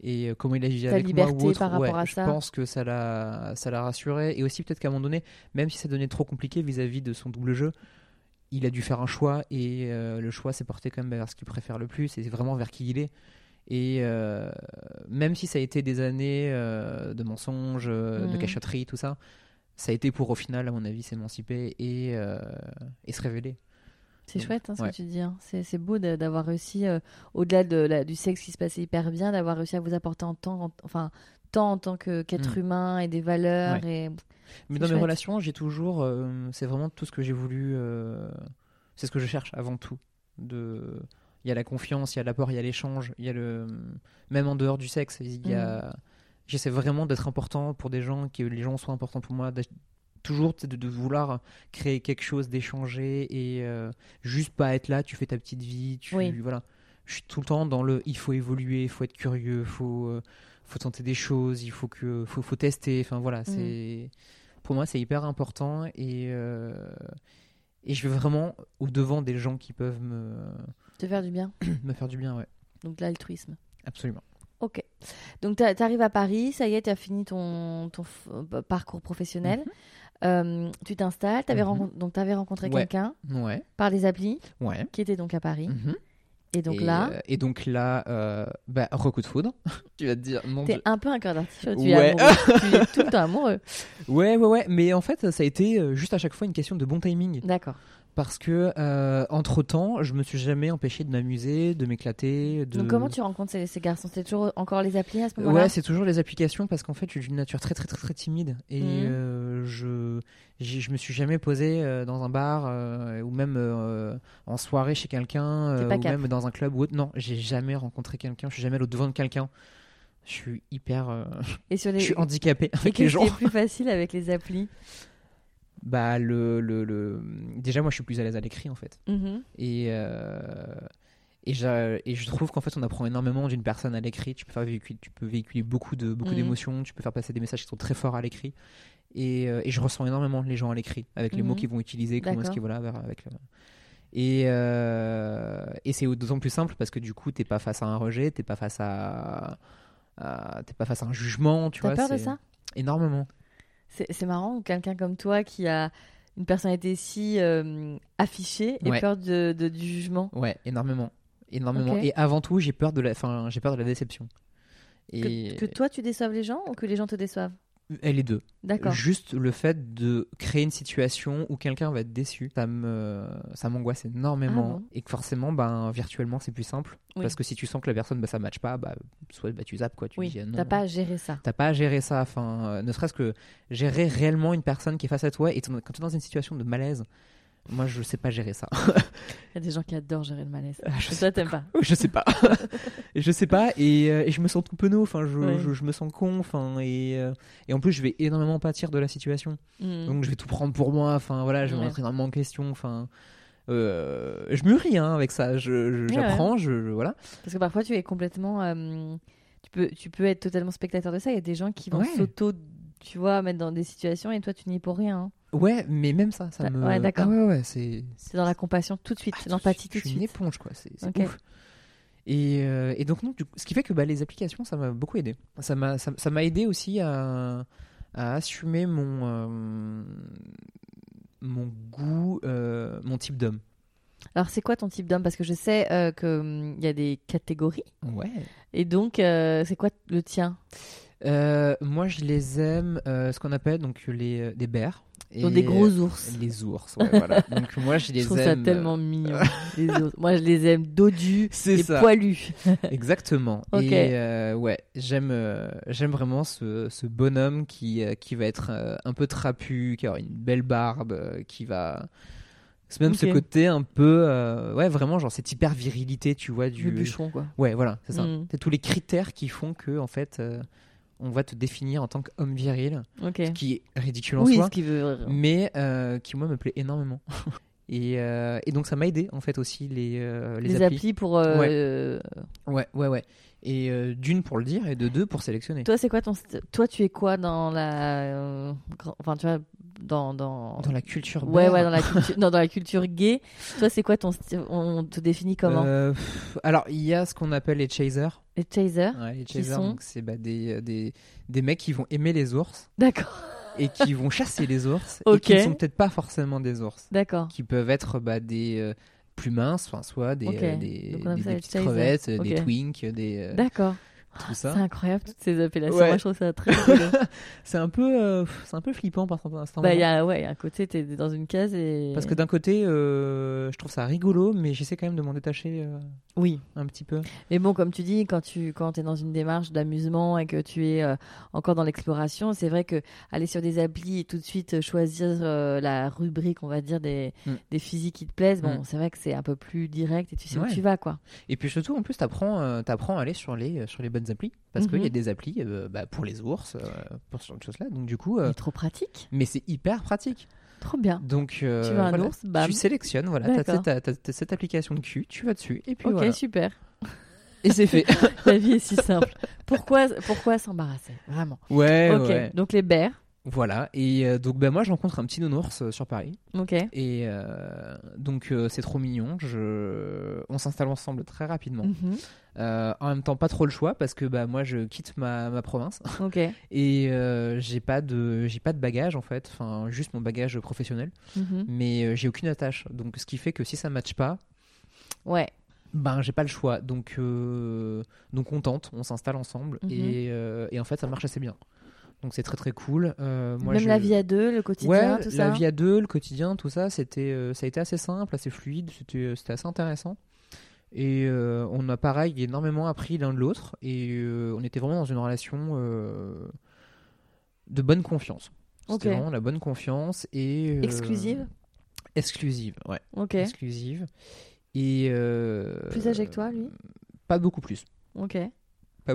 et comment il agissait avec moi ou autre, par rapport à ça. Je pense que ça l'a rassuré et aussi peut-être qu'à un moment donné, même si ça devenait trop compliqué vis-à-vis de son double jeu, il a dû faire un choix et le choix s'est porté quand même vers ce qu'il préfère le plus et c'est vraiment vers qui il est. Et même si ça a été des années de mensonges, de cachotterie, tout ça, ça a été pour au final, à mon avis, s'émanciper et se révéler. C'est chouette ce que tu dis. Hein. C'est beau d'avoir réussi, au-delà du sexe qui se passait hyper bien, d'avoir réussi à vous apporter tant en tant qu'être humain et des valeurs. Ouais. Et... Mais dans mes relations, j'ai toujours... c'est vraiment tout ce que j'ai voulu... c'est ce que je cherche avant tout. Il y a la confiance, il y a l'apport, il y a l'échange, il y a le... Même en dehors du sexe, il y a... J'essaie vraiment d'être important pour des gens, que les gens soient importants pour moi, toujours de vouloir créer quelque chose, d'échanger et juste pas être là, tu fais ta petite vie, voilà. Je suis tout le temps dans le il faut évoluer, il faut être curieux, il faut tenter des choses, il faut tester, enfin voilà, c'est pour moi c'est hyper important et je vais vraiment au-devant des gens qui peuvent me te faire du bien. Me faire du bien, ouais. Donc l'altruisme. Absolument. Ok, donc tu arrives à Paris, ça y est, tu as fini ton parcours professionnel, tu t'installes, tu avais rencontré quelqu'un par des applis qui était donc à Paris. Et donc là, recoup de foudre, tu vas te dire... T'es un peu un cœur d'artichaut, tu es tout le temps amoureux. Ouais, mais en fait, ça a été juste à chaque fois une question de bon timing. D'accord. Parce que, entre-temps, je me suis jamais empêché de m'amuser, de m'éclater. Donc, comment tu rencontres ces garçons ? C'est toujours encore les applis à ce moment-là ? Ouais, c'est toujours les applications parce qu'en fait, je suis d'une nature très, très, très, très timide. Et je me suis jamais posé dans un bar ou même en soirée chez quelqu'un ou même dans un club ou autre. Non, j'ai jamais rencontré quelqu'un. Je suis jamais allé au-devant de quelqu'un. Je suis hyper... Je suis handicapé avec les gens. Et qu'est-ce qui est plus facile avec les applis ? Bah déjà moi je suis plus à l'aise à l'écrit en fait et je trouve qu'en fait on apprend énormément d'une personne à l'écrit. Tu peux véhiculer beaucoup d'émotions, tu peux faire passer des messages qui sont très forts à l'écrit et je ressens énormément les gens à l'écrit avec les mots qu'ils vont utiliser, comment est-ce qu'ils et c'est d'autant plus simple parce que du coup t'es pas face à un rejet, t'es pas face à un jugement, tu vois. T'as peur de ça ? Énormément. C'est marrant, quelqu'un comme toi qui a une personnalité si affichée et peur du jugement. Ouais, énormément. Okay. Et avant tout, j'ai peur de la déception. Et... Que toi, tu déçoives les gens ou que les gens te déçoivent ? Les deux. D'accord. Juste le fait de créer une situation où quelqu'un va être déçu, ça m'angoisse énormément. Ah bon ? Et que forcément, virtuellement, c'est plus simple. Oui. Parce que si tu sens que la personne, ça ne matche pas, soit tu zappes. Quoi. Tu dis, non, t'as pas à gérer ça. T'as pas à gérer ça. Enfin, ne serait-ce que gérer réellement une personne qui est face à toi. Et quand tu es dans une situation de malaise, moi, je ne sais pas gérer ça. Il y a des gens qui adorent gérer le malaise. Toi, t'aimes pas. Je sais pas. Et je me sens tout penaud. Enfin, je me sens con. Enfin, et en plus, je vais énormément pâtir de la situation. Donc, je vais tout prendre pour moi. Enfin, voilà, je vais rentrer énormément en question. Enfin, je mûris avec ça. J'apprends. Voilà. Parce que parfois, tu es complètement. Tu peux être totalement spectateur de ça. Il y a des gens qui vont s'auto, tu vois, mettre dans des situations et toi, tu n'y es pour rien. Ouais, mais même ça me... Ouais, d'accord. Ah ouais, c'est dans la compassion tout de suite, l'empathie tout de suite. C'est une éponge, quoi, c'est ouf. Et donc, ce qui fait que les applications, ça m'a beaucoup aidé. Ça m'a aidé aussi à... à assumer mon goût, mon type d'homme. Alors, c'est quoi ton type d'homme ? Parce que je sais qu'il y a des catégories. Ouais. Et donc, c'est quoi le tien ? Moi, je les aime, ce qu'on appelle donc, des bears. Donc des gros ours. Les ours, ouais, voilà. Donc moi, je les aime. Je trouve ça tellement mignon, les ours. Moi, je les aime dodus et poilus. Exactement. Okay. Et ouais, j'aime vraiment ce bonhomme qui va être un peu trapu, qui aura une belle barbe, qui va... C'est même ce côté un peu... ouais, vraiment, genre cette hyper virilité, tu vois. Le bûcheron, quoi. Ouais, voilà, c'est ça. C'est tous les critères qui font que, en fait... on va te définir en tant qu'homme viril, ce qui est ridicule en soi, mais qui, moi, me plaît énormément. Et donc, ça m'a aidé, en fait, aussi, les applis pour... Ouais. Et d'une, pour le dire, et de deux, pour sélectionner. Toi, c'est quoi toi, tu es quoi dans la... Enfin, tu vois, dans la culture gay. Ouais, dans la culture... non, dans la culture gay. Toi, c'est quoi ton... On te définit comment ? Alors, il y a ce qu'on appelle les chasers. Les chasers, ouais, les chasers qui sont... donc c'est des mecs qui vont aimer les ours. D'accord. Et qui vont chasser les ours. Okay. Et qui ne sont peut-être pas forcément des ours. D'accord. Qui peuvent être des plus minces, soit des petites crevettes, des twinks, des... D'accord. Tout ça. C'est incroyable toutes ces appellations. Ouais. Moi, je trouve ça très cool. C'est un peu flippant par certains moments. Il y a un côté, t'es dans une case et... Parce que d'un côté, je trouve ça rigolo, mais j'essaie quand même de m'en détacher un petit peu. Mais bon, comme tu dis, quand t'es dans une démarche d'amusement et que tu es encore dans l'exploration, c'est vrai qu'aller sur des applis et tout de suite choisir la rubrique, on va dire, des physiques qui te plaisent, c'est vrai que c'est un peu plus direct et tu sais où tu vas, quoi. Et puis surtout, en plus, t'apprends à aller sur les bonnes applis, parce qu'il y a des applis pour les ours, pour ce genre de choses là, donc du coup c'est trop pratique, mais c'est hyper pratique, trop bien. Donc tu veux un ours, bam. Tu sélectionnes, voilà, t'as cette application de cul, tu vas dessus et puis super, et c'est fait. La vie est si simple, pourquoi s'embarrasser, vraiment. Donc les bears, voilà. Et donc moi je rencontre un petit nounours sur Paris, et donc c'est trop mignon. On s'installe ensemble très rapidement. En même temps, pas trop le choix, parce que moi je quitte ma province. Et j'ai pas de bagage, en fait, enfin juste mon bagage professionnel, mais j'ai aucune attache, donc ce qui fait que si ça matche pas, j'ai pas le choix. Donc on tente, on s'installe ensemble, et en fait ça marche assez bien. Donc c'est très très cool. Même la vie à deux, le quotidien, tout ça. La vie à deux, le quotidien, tout ça, ça a été assez simple, assez fluide, c'était assez intéressant. Et on a pareil énormément appris l'un de l'autre, et on était vraiment dans une relation de bonne confiance. C'était vraiment la bonne confiance et exclusive. Exclusive, ouais. Exclusive. Et plus âgé que toi, lui ? Pas beaucoup plus.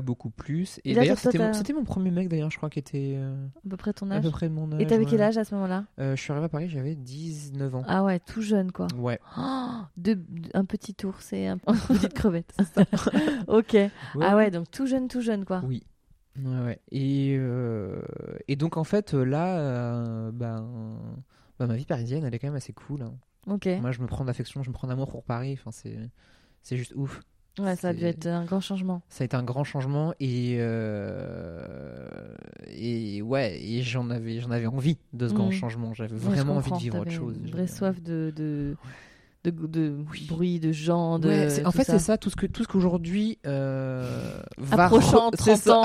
Beaucoup plus. Et d'ailleurs, c'était mon premier mec, d'ailleurs, je crois, qui était... à peu près ton âge. À peu près mon âge. Et t'avais quel âge à ce moment-là ? Je suis arrivé à Paris, j'avais 19 ans. Ah ouais, tout jeune, quoi. Ouais. Oh, un petit ours et une petite crevette. Ouais. Ah ouais, donc tout jeune, quoi. Oui. Ouais. Et donc, en fait, là, ma vie parisienne, elle est quand même assez cool, hein. Moi, je me prends d'affection, je me prends d'amour pour Paris. Enfin, c'est juste ouf. Ouais, ça a dû être un grand changement. Ça a été un grand changement, et j'en avais envie de ce grand changement. J'avais vraiment envie de vivre autre chose. Une vraie soif de bruit, de gens, en fait, ça. C'est ça, tout ce qu'aujourd'hui approchant 30 ans,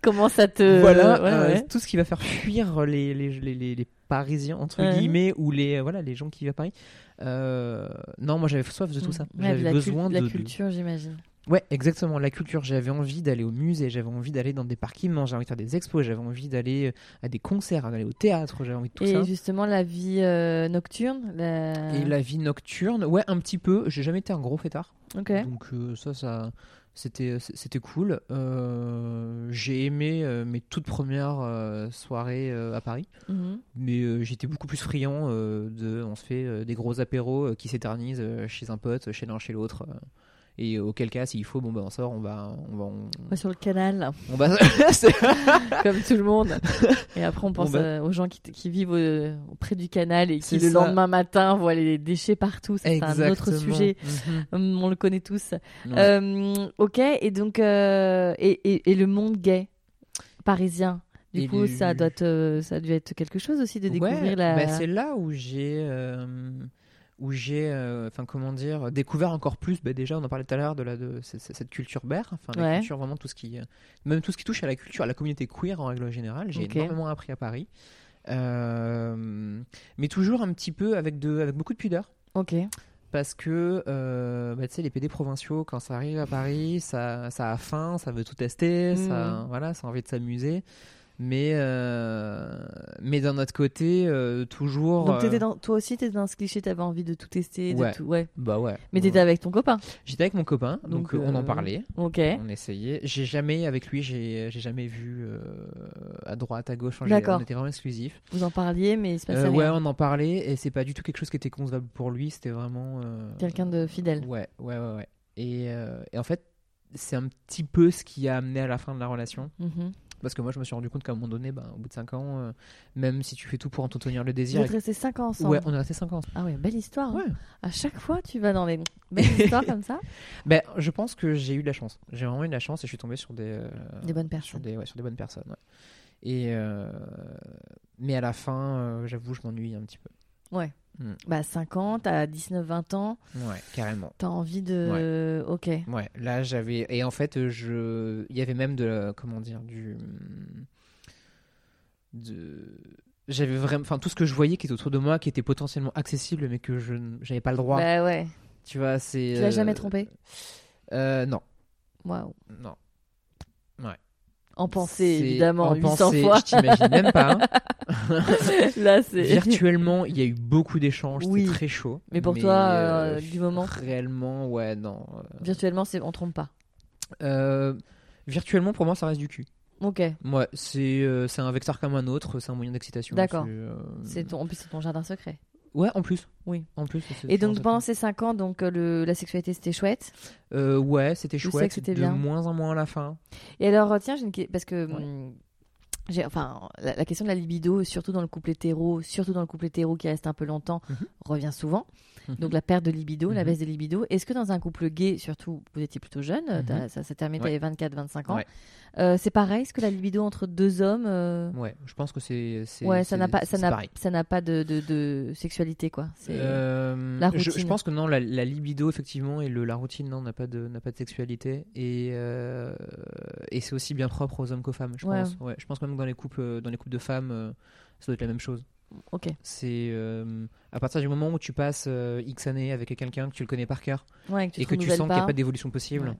commence à te... Voilà, tout ce qui va faire fuir les Parisiens, entre guillemets, ou les gens qui vivent à Paris. Non, moi j'avais soif de tout ça. J'avais besoin de la culture, j'imagine. Ouais, exactement, la culture. J'avais envie d'aller au musée, j'avais envie d'aller dans des parkings, j'avais envie de faire des expos, j'avais envie d'aller à des concerts, d'aller au théâtre, j'avais envie de tout ça. Et justement, la vie nocturne Et la vie nocturne, ouais, un petit peu. J'ai jamais été un gros fêtard. Donc ça c'était cool. J'ai aimé mes toutes premières soirées à Paris, mais j'étais beaucoup plus friand de... On se fait des gros apéros qui s'éternisent chez un pote, chez l'un, chez l'autre... Et auquel cas, s'il faut, on sort, on va sur le canal. On va comme tout le monde. Et après, on pense aux gens qui vivent auprès du canal et qui, le lendemain matin, voient les déchets partout. Ça, c'est un autre sujet. On le connaît tous. Ouais. Et donc, et le monde gay parisien, Du coup, ça a dû être quelque chose aussi de découvrir la... Bah c'est là où j'ai découvert encore plus, déjà on en parlait tout à l'heure, de cette culture bear, la culture, vraiment tout ce qui touche à la culture, à la communauté queer en règle générale. J'ai énormément appris à Paris, mais toujours un petit peu avec beaucoup de pudeur. Ok. Parce que tu sais, les PD provinciaux, quand ça arrive à Paris, ça a faim, ça veut tout tester, ça a envie de s'amuser. Mais d'un autre côté, toujours... Donc toi aussi, t'étais dans ce cliché, t'avais envie de tout tester, Mais t'étais avec ton copain. J'étais avec mon copain, donc on en parlait, on essayait. J'ai jamais vu à droite, à gauche, on était vraiment exclusifs. Vous en parliez, mais il se passait rien. Ouais, on en parlait, et c'est pas du tout quelque chose qui était concevable pour lui, c'était vraiment... Quelqu'un de fidèle. Ouais. Et en fait, c'est un petit peu ce qui a amené à la fin de la relation. Mm-hmm. Parce que moi, je me suis rendu compte qu'à un moment donné, au bout de 5 ans, même si tu fais tout pour entretenir le désir... Vous êtes restés 5 ans ensemble. Ouais, on est restés 5 ans ensemble. Ah ouais, belle histoire. Ouais. Hein. À chaque fois, tu vas dans des belles histoires comme ça. Je pense que j'ai eu de la chance. J'ai vraiment eu de la chance et je suis tombé sur des bonnes personnes. Sur des bonnes personnes, ouais. Mais à la fin, j'avoue, je m'ennuie un petit peu. Ouais. 5 ans, t'as 19-20 ans. Ouais, carrément. T'as envie de... Ouais. Ok. Ouais, là j'avais... Et en fait, il y avait même de... Comment dire? J'avais vraiment... Enfin, tout ce que je voyais qui était autour de moi, qui était potentiellement accessible, mais que je n'avais pas le droit. Bah ouais. Tu vois, c'est... Tu l'as jamais trompé? Non. Waouh. Non. Ouais. En pensée, évidemment, 800 fois. Je t'imagine même pas. Là, c'est... Virtuellement, il y a eu beaucoup d'échanges, c'était très chaud. Mais pour toi, du moment... Réellement, ouais, non. Virtuellement, on trompe pas. Virtuellement, pour moi, ça reste du cul. Ok. Ouais, c'est un vecteur comme un autre, c'est un moyen d'excitation. D'accord. En plus, c'est ton jardin secret. Ouais, en plus. Oui. En plus. Et donc pendant ces 5 ans, la sexualité c'était chouette. Ouais, c'était chouette. Le sexe, c'était bien. De moins en moins à la fin. Et alors tiens, la question de la libido, surtout dans le couple hétéro qui reste un peu longtemps, revient souvent. Donc la perte de libido, la baisse de libido. Est-ce que dans un couple gay, surtout vous étiez plutôt jeune, ça s'est terminé, t'avais 24-25 ans, c'est pareil, est-ce que la libido entre deux hommes... Ouais, je pense que ça n'a pas de sexualité, quoi. C'est la routine. Je pense que non, la libido effectivement et la routine, non, n'a pas de sexualité, et c'est aussi bien propre aux hommes qu'aux femmes, je pense. Ouais, je pense que même dans les couples de femmes, ça doit être la même chose. Ok. C'est à partir du moment où tu passes X années avec quelqu'un que tu le connais par cœur, et que tu sens qu'il n'y a pas d'évolution possible,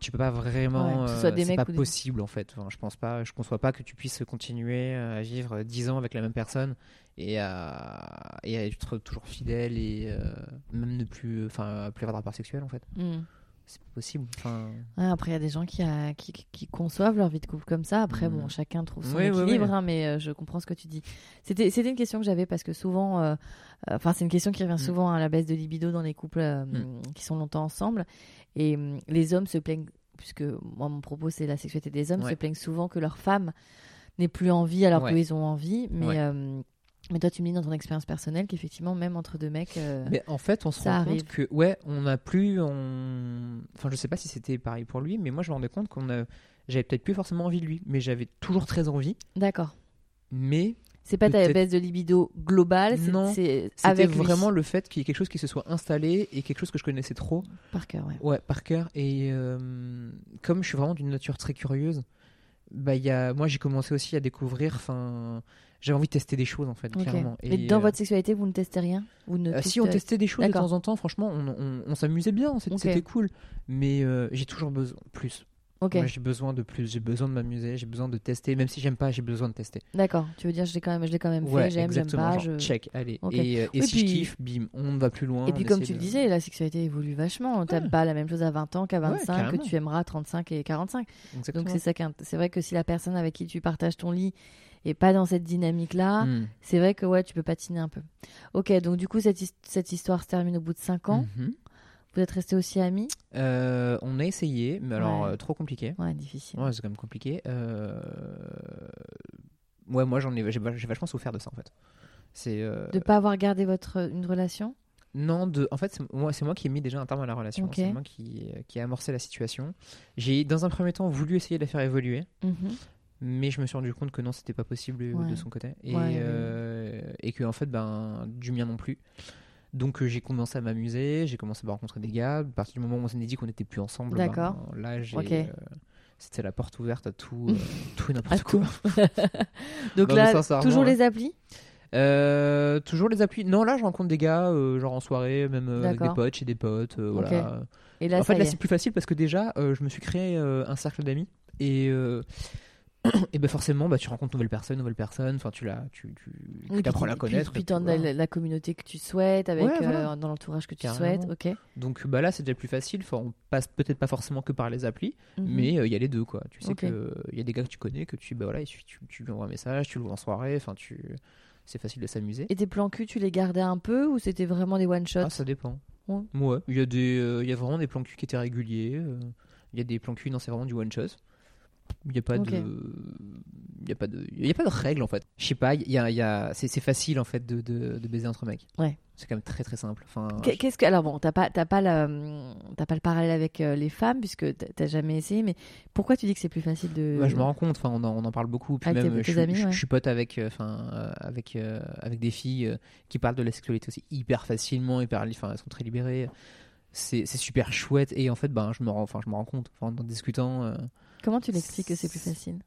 tu peux pas vraiment. C'est pas possible en fait. Enfin, je conçois pas que tu puisses continuer à vivre 10 ans avec la même personne et à être toujours fidèle et même ne plus avoir de rapport sexuel en fait. Mm. C'est pas possible. Après, il y a des gens qui conçoivent leur vie de couple comme ça. Après, chacun trouve son équilibre, hein, mais je comprends ce que tu dis. C'était une question que j'avais parce que souvent, c'est une question qui revient souvent à la baisse de libido dans les couples qui sont longtemps ensemble. Et les hommes se plaignent, puisque moi, mon propos, c'est la sexualité des hommes, se plaignent souvent que leur femme n'ait plus envie alors qu'ils ont envie. Mais toi, tu me dis dans ton expérience personnelle qu'effectivement, même entre deux mecs, mais en fait, on se rend compte que, on n'a plus... Enfin, je sais pas si c'était pareil pour lui, mais moi, je me rendais compte j'avais peut-être plus forcément envie de lui, mais j'avais toujours très envie. D'accord. Mais... C'est pas ta baisse de libido globale, c'est avec lui. C'était vraiment le fait qu'il y ait quelque chose qui se soit installé et quelque chose que je connaissais trop. Par cœur, ouais, par cœur. Et comme je suis vraiment d'une nature très curieuse, moi, j'ai commencé aussi à découvrir... J'avais envie de tester des choses en fait, clairement. Et dans votre sexualité, vous ne testez rien? Si, on testait des choses. D'accord. De temps en temps, franchement, on s'amusait bien, c'était cool. Mais j'ai toujours besoin de plus. Okay. Moi, j'ai besoin de plus, j'ai besoin de m'amuser, j'ai besoin de tester, même si j'aime pas, j'ai besoin de tester. D'accord, tu veux dire, je l'ai quand même fait, j'aime pas. Check, allez. Okay. Et si puis, je kiffe, bim, on ne va plus loin. Et puis comme tu le disais, la sexualité évolue vachement, t'aimes pas la même chose à 20 ans qu'à 25, que tu aimeras à 35 et 45. Exactement. Donc c'est vrai que si la personne avec qui tu partages ton lit et pas dans cette dynamique-là, c'est vrai que tu peux patiner un peu. Ok, donc du coup, cette histoire se termine au bout de 5 ans. Mm-hmm. Vous êtes restés aussi amis? On a essayé, mais alors trop compliqué. Ouais, difficile. Ouais, c'est quand même compliqué. Ouais, moi, j'ai vachement souffert de ça, en fait. De pas avoir gardé une relation? Non, en fait, c'est moi qui ai mis déjà un terme à la relation. Okay. C'est moi qui ai amorcé la situation. J'ai, dans un premier temps, voulu essayer de la faire évoluer. mais je me suis rendu compte que non, c'était pas possible de son côté et que en fait du mien non plus. Donc j'ai commencé à m'amuser, j'ai commencé à rencontrer des gars. À partir du moment où on s'est dit qu'on n'était plus ensemble, là j'ai c'était la porte ouverte à tout et n'importe quoi. Donc non, là toujours les applis. Toujours les applis. Non, là je rencontre des gars genre en soirée, même avec des potes, chez des potes, voilà. Et là, en fait là c'est plus facile parce que déjà je me suis créé un cercle d'amis et ben forcément tu rencontres nouvelles personnes, enfin tu apprends à la connaître, puis tu as la communauté que tu souhaites avec dans l'entourage que tu souhaites. Donc bah là c'est déjà plus facile, on passe peut-être pas forcément que par les applis, mais il y a les deux quoi. Tu sais que il y a des gars que tu connais que tu lui envoies un message, tu l'ouvres en soirée, c'est facile de s'amuser. Et tes plans cul, tu les gardais un peu ou c'était vraiment des one shots? Ça dépend. Ouais, il y a vraiment des plans cul qui étaient réguliers, il y a des plans cul, non, c'est vraiment du one shot. Il n'y a pas de règles en fait. Je sais pas, c'est facile en fait de baiser entre mecs. Ouais. C'est quand même très très simple. Enfin, alors bon, t'as pas le parallèle avec les femmes puisque t'as jamais essayé, mais pourquoi tu dis que c'est plus facile de... Bah, je me rends compte, on en parle beaucoup. Puis avec même, je suis pote avec des filles qui parlent de la sexualité aussi hyper facilement, elles sont très libérées. C'est super chouette et en fait je me rends compte en discutant. Comment tu l'expliques que c'est plus facile?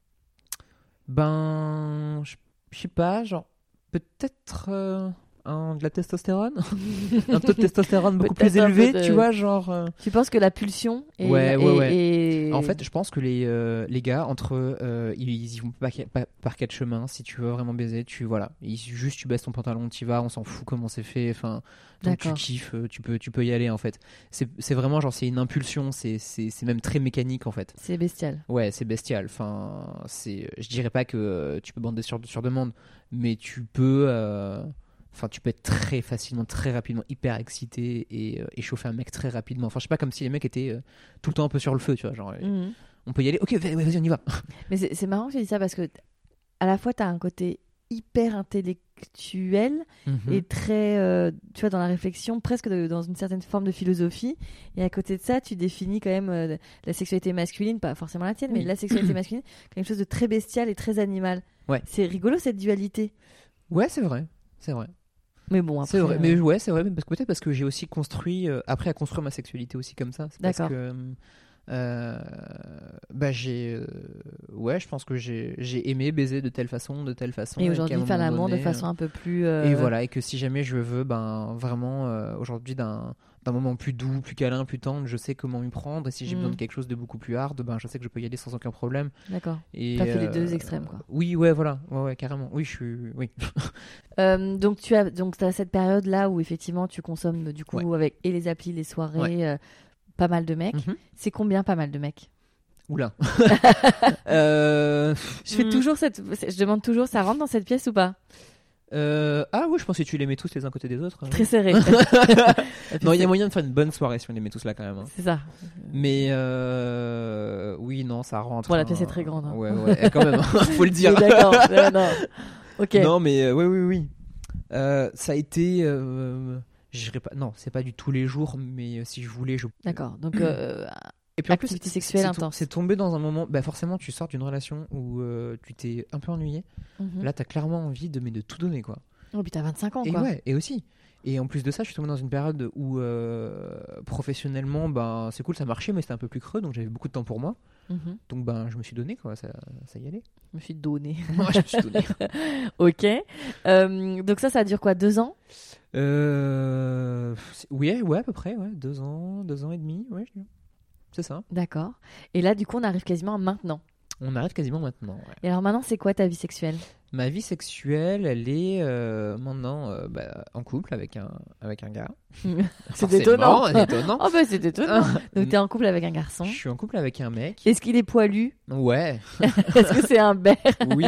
Je sais pas, peut-être de la testostérone. Un taux de testostérone beaucoup plus élevé, tu vois, Tu penses que la pulsion est... Ouais. Et... En fait, je pense que les gars, entre eux, ils y vont pas par quatre chemins. Si tu veux vraiment baiser, tu baisses ton pantalon, t'y vas, on s'en fout comment c'est fait. Enfin, donc tu kiffes, tu peux y aller, en fait. C'est vraiment, c'est une impulsion, c'est même très mécanique, en fait. C'est bestial. Ouais, c'est bestial. Enfin, je dirais pas que tu peux bander sur demande, mais tu peux... tu peux être très facilement, très rapidement, hyper excité et chauffer un mec très rapidement. Je sais pas, comme si les mecs étaient tout le temps un peu sur le feu, tu vois. On peut y aller, ok, vas-y, on y va. Mais c'est marrant que tu dis ça parce que à la fois, t'as un côté hyper intellectuel et très, tu vois, dans la réflexion, presque dans une certaine forme de philosophie. Et à côté de ça, tu définis quand même la sexualité masculine, pas forcément la tienne, mais la sexualité masculine, quelque chose de très bestial et très animal. Ouais. C'est rigolo cette dualité. Ouais, c'est vrai. Mais bon, après, c'est vrai. Mais ouais, c'est vrai. Mais peut-être parce que j'ai aussi construit, après à construire ma sexualité aussi comme ça. C'est d'accord. Parce que, je pense que j'ai aimé baiser de telle façon, Et aujourd'hui, faire l'amour de façon un peu plus. Et voilà, et que si jamais je veux, vraiment aujourd'hui d'un moment plus doux, plus câlin, plus tendre, je sais comment m'y prendre. Et si j'ai besoin de quelque chose de beaucoup plus hard, je sais que je peux y aller sans aucun problème. D'accord. Et t'as fait les deux extrêmes, quoi. Oui, ouais, voilà, ouais, carrément. Oui, donc t'as cette période là où effectivement tu consommes du coup avec et les applis, les soirées, pas mal de mecs. C'est combien pas mal de mecs? Oula. Je fais toujours je demande toujours, ça rentre dans cette pièce ou pas? Ah oui, je pense que tu les mets tous les uns côté des autres. Très serré. Non, il y a moyen de faire une bonne soirée si on les met tous là quand même. C'est ça. Mais ça rentre. Bon, la pièce est très grande. Ouais, quand même. Faut le dire. Oui, d'accord. Non. Ok. Non, mais oui. Ça a été. J'irai pas. Non, c'est pas du tous les jours, mais si je voulais, je. D'accord. Donc. Et puis en plus, c'est tombé dans un moment. Forcément, tu sors d'une relation où tu t'es un peu ennuyé. Là, t'as clairement envie de tout donner, quoi. Et puis t'as 25 ans, quoi. Ouais, et aussi. Et en plus de ça, je suis tombé dans une période où professionnellement, c'est cool, ça marchait, mais c'était un peu plus creux, donc j'avais beaucoup de temps pour moi. Donc je me suis donné, quoi. Ça y allait. Je me suis donné. Ok. Donc ça dure quoi, 2 ans? Ouais, à peu près, ouais, 2 ans et demi, ouais. C'est ça. D'accord. Et là, du coup, on arrive quasiment maintenant. Ouais. Et alors maintenant, c'est quoi ta vie sexuelle? Ma vie sexuelle, elle est maintenant en couple avec un gars. C'est détonnant. Oh c'est détonnant. Donc t'es en couple avec un garçon. Je suis en couple avec un mec. Est-ce qu'il est poilu? Ouais. Est-ce que c'est un ber? Oui.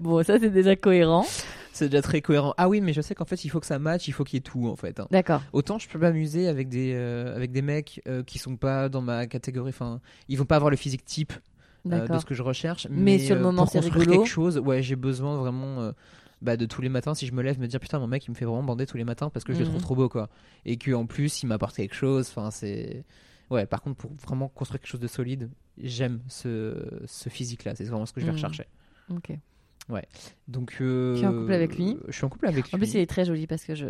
Bon, ça c'est déjà cohérent. C'est déjà très cohérent. Ah oui, mais je sais qu'en fait, il faut que ça matche, il faut qu'il y ait tout, en fait. D'accord. Autant je peux m'amuser avec des mecs qui sont pas dans ma catégorie. Enfin, ils vont pas avoir le physique type de ce que je recherche. Mais sur le moment, pour construire quelque chose, ouais, j'ai besoin vraiment de tous les matins, si je me lève, me dire putain, mon mec, il me fait vraiment bander tous les matins parce que je le trouve trop beau, quoi. Et qu'en plus, il m'apporte quelque chose. Enfin, c'est. ouais, par contre, pour vraiment construire quelque chose de solide, j'aime ce physique-là. C'est vraiment ce que je vais rechercher. Ok. Ouais. Donc, tu es en couple avec lui ? Je suis en couple avec lui. En plus, il est très joli parce que je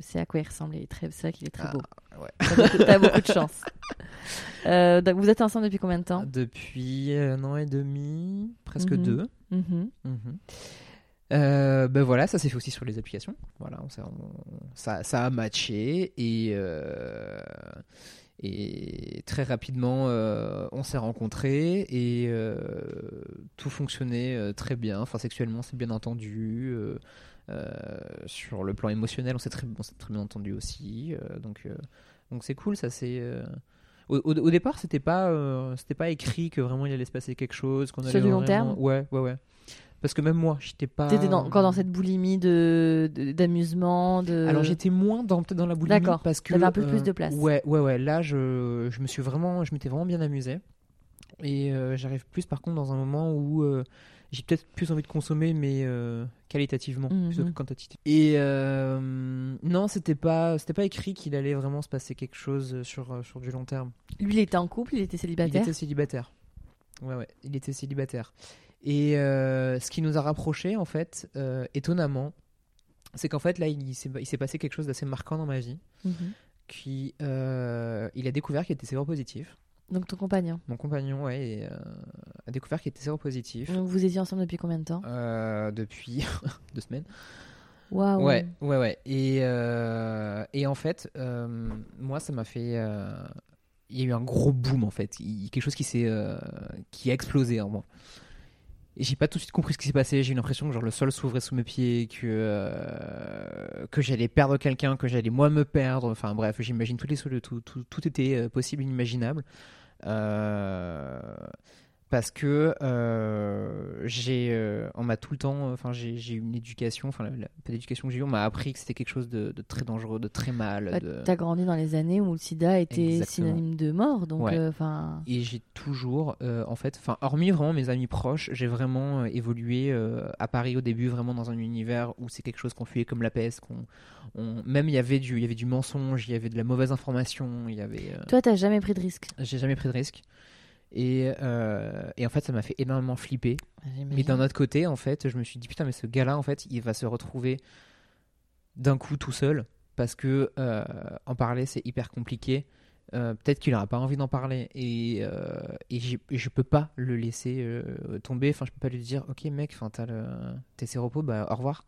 sais à quoi il ressemble. C'est vrai qu'il est très beau. Ouais. T'as beaucoup de chance. Donc, vous êtes ensemble depuis combien de temps ? Depuis 1 an et demi, presque 2. Mm-hmm. Ben voilà, ça s'est fait aussi sur les applications. Voilà, ça a matché et très rapidement on s'est rencontrés et tout fonctionnait très bien. Enfin, sexuellement, c'est bien entendu. Sur le plan émotionnel, on s'est très bien entendu aussi. Donc c'est cool. Ça c'est. Au départ, c'était pas écrit que vraiment il allait se passer quelque chose. Sur du long terme. Ouais. Parce que même moi, j'étais pas. T'étais encore dans cette boulimie d'amusement. Alors j'étais moins peut-être dans la boulimie. D'accord. Parce que t'avais un peu plus de place. Ouais. Là, je m'étais vraiment bien amusé. Et j'arrive plus par contre dans un moment où j'ai peut-être plus envie de consommer, mais qualitativement plutôt que quantitativement. Et non, c'était pas écrit qu'il allait vraiment se passer quelque chose sur du long terme. Lui, il était en couple, il était célibataire. Ouais. Il était célibataire. Et ce qui nous a rapprochés, en fait, étonnamment, c'est qu'en fait, là, il s'est passé quelque chose d'assez marquant dans ma vie. Mm-hmm. Il a découvert qu'il était séropositif. Donc, ton compagnon. Mon compagnon, ouais, a découvert qu'il était séropositif. Donc, vous étiez ensemble depuis combien de temps ? Depuis 2 semaines. Waouh. Ouais. Et en fait, moi, ça m'a fait... Il y a eu un gros boom, en fait. Quelque chose qui a explosé en moi. Et j'ai pas tout de suite compris ce qui s'est passé. J'ai eu l'impression que le sol s'ouvrait sous mes pieds, que j'allais perdre quelqu'un, que j'allais moi me perdre. Enfin bref, j'imagine toutes les solutions, tout était possible, inimaginable. Parce que on m'a tout le temps, enfin j'ai eu une éducation, enfin l'éducation que j'ai eue, on m'a appris que c'était quelque chose de très dangereux, de très mal. Bah, t'as grandi dans les années où le sida était synonyme de mort, donc enfin. Et j'ai toujours, en fait, enfin hormis vraiment mes amis proches, j'ai vraiment évolué à Paris au début, vraiment dans un univers où c'est quelque chose qu'on fuyait comme la peste, même il y avait du mensonge, il y avait de la mauvaise information, il y avait. Toi, t'as jamais pris de risque. J'ai jamais pris de risque. Et en fait ça m'a fait énormément flipper. J'imagine. Mais d'un autre côté, en fait, je me suis dit putain, mais ce gars-là, en fait, il va se retrouver d'un coup tout seul parce que en parler c'est hyper compliqué, peut-être qu'il n'aura pas envie d'en parler et je peux pas le laisser tomber, enfin je peux pas lui dire ok mec, enfin t'es séropo, bah au revoir.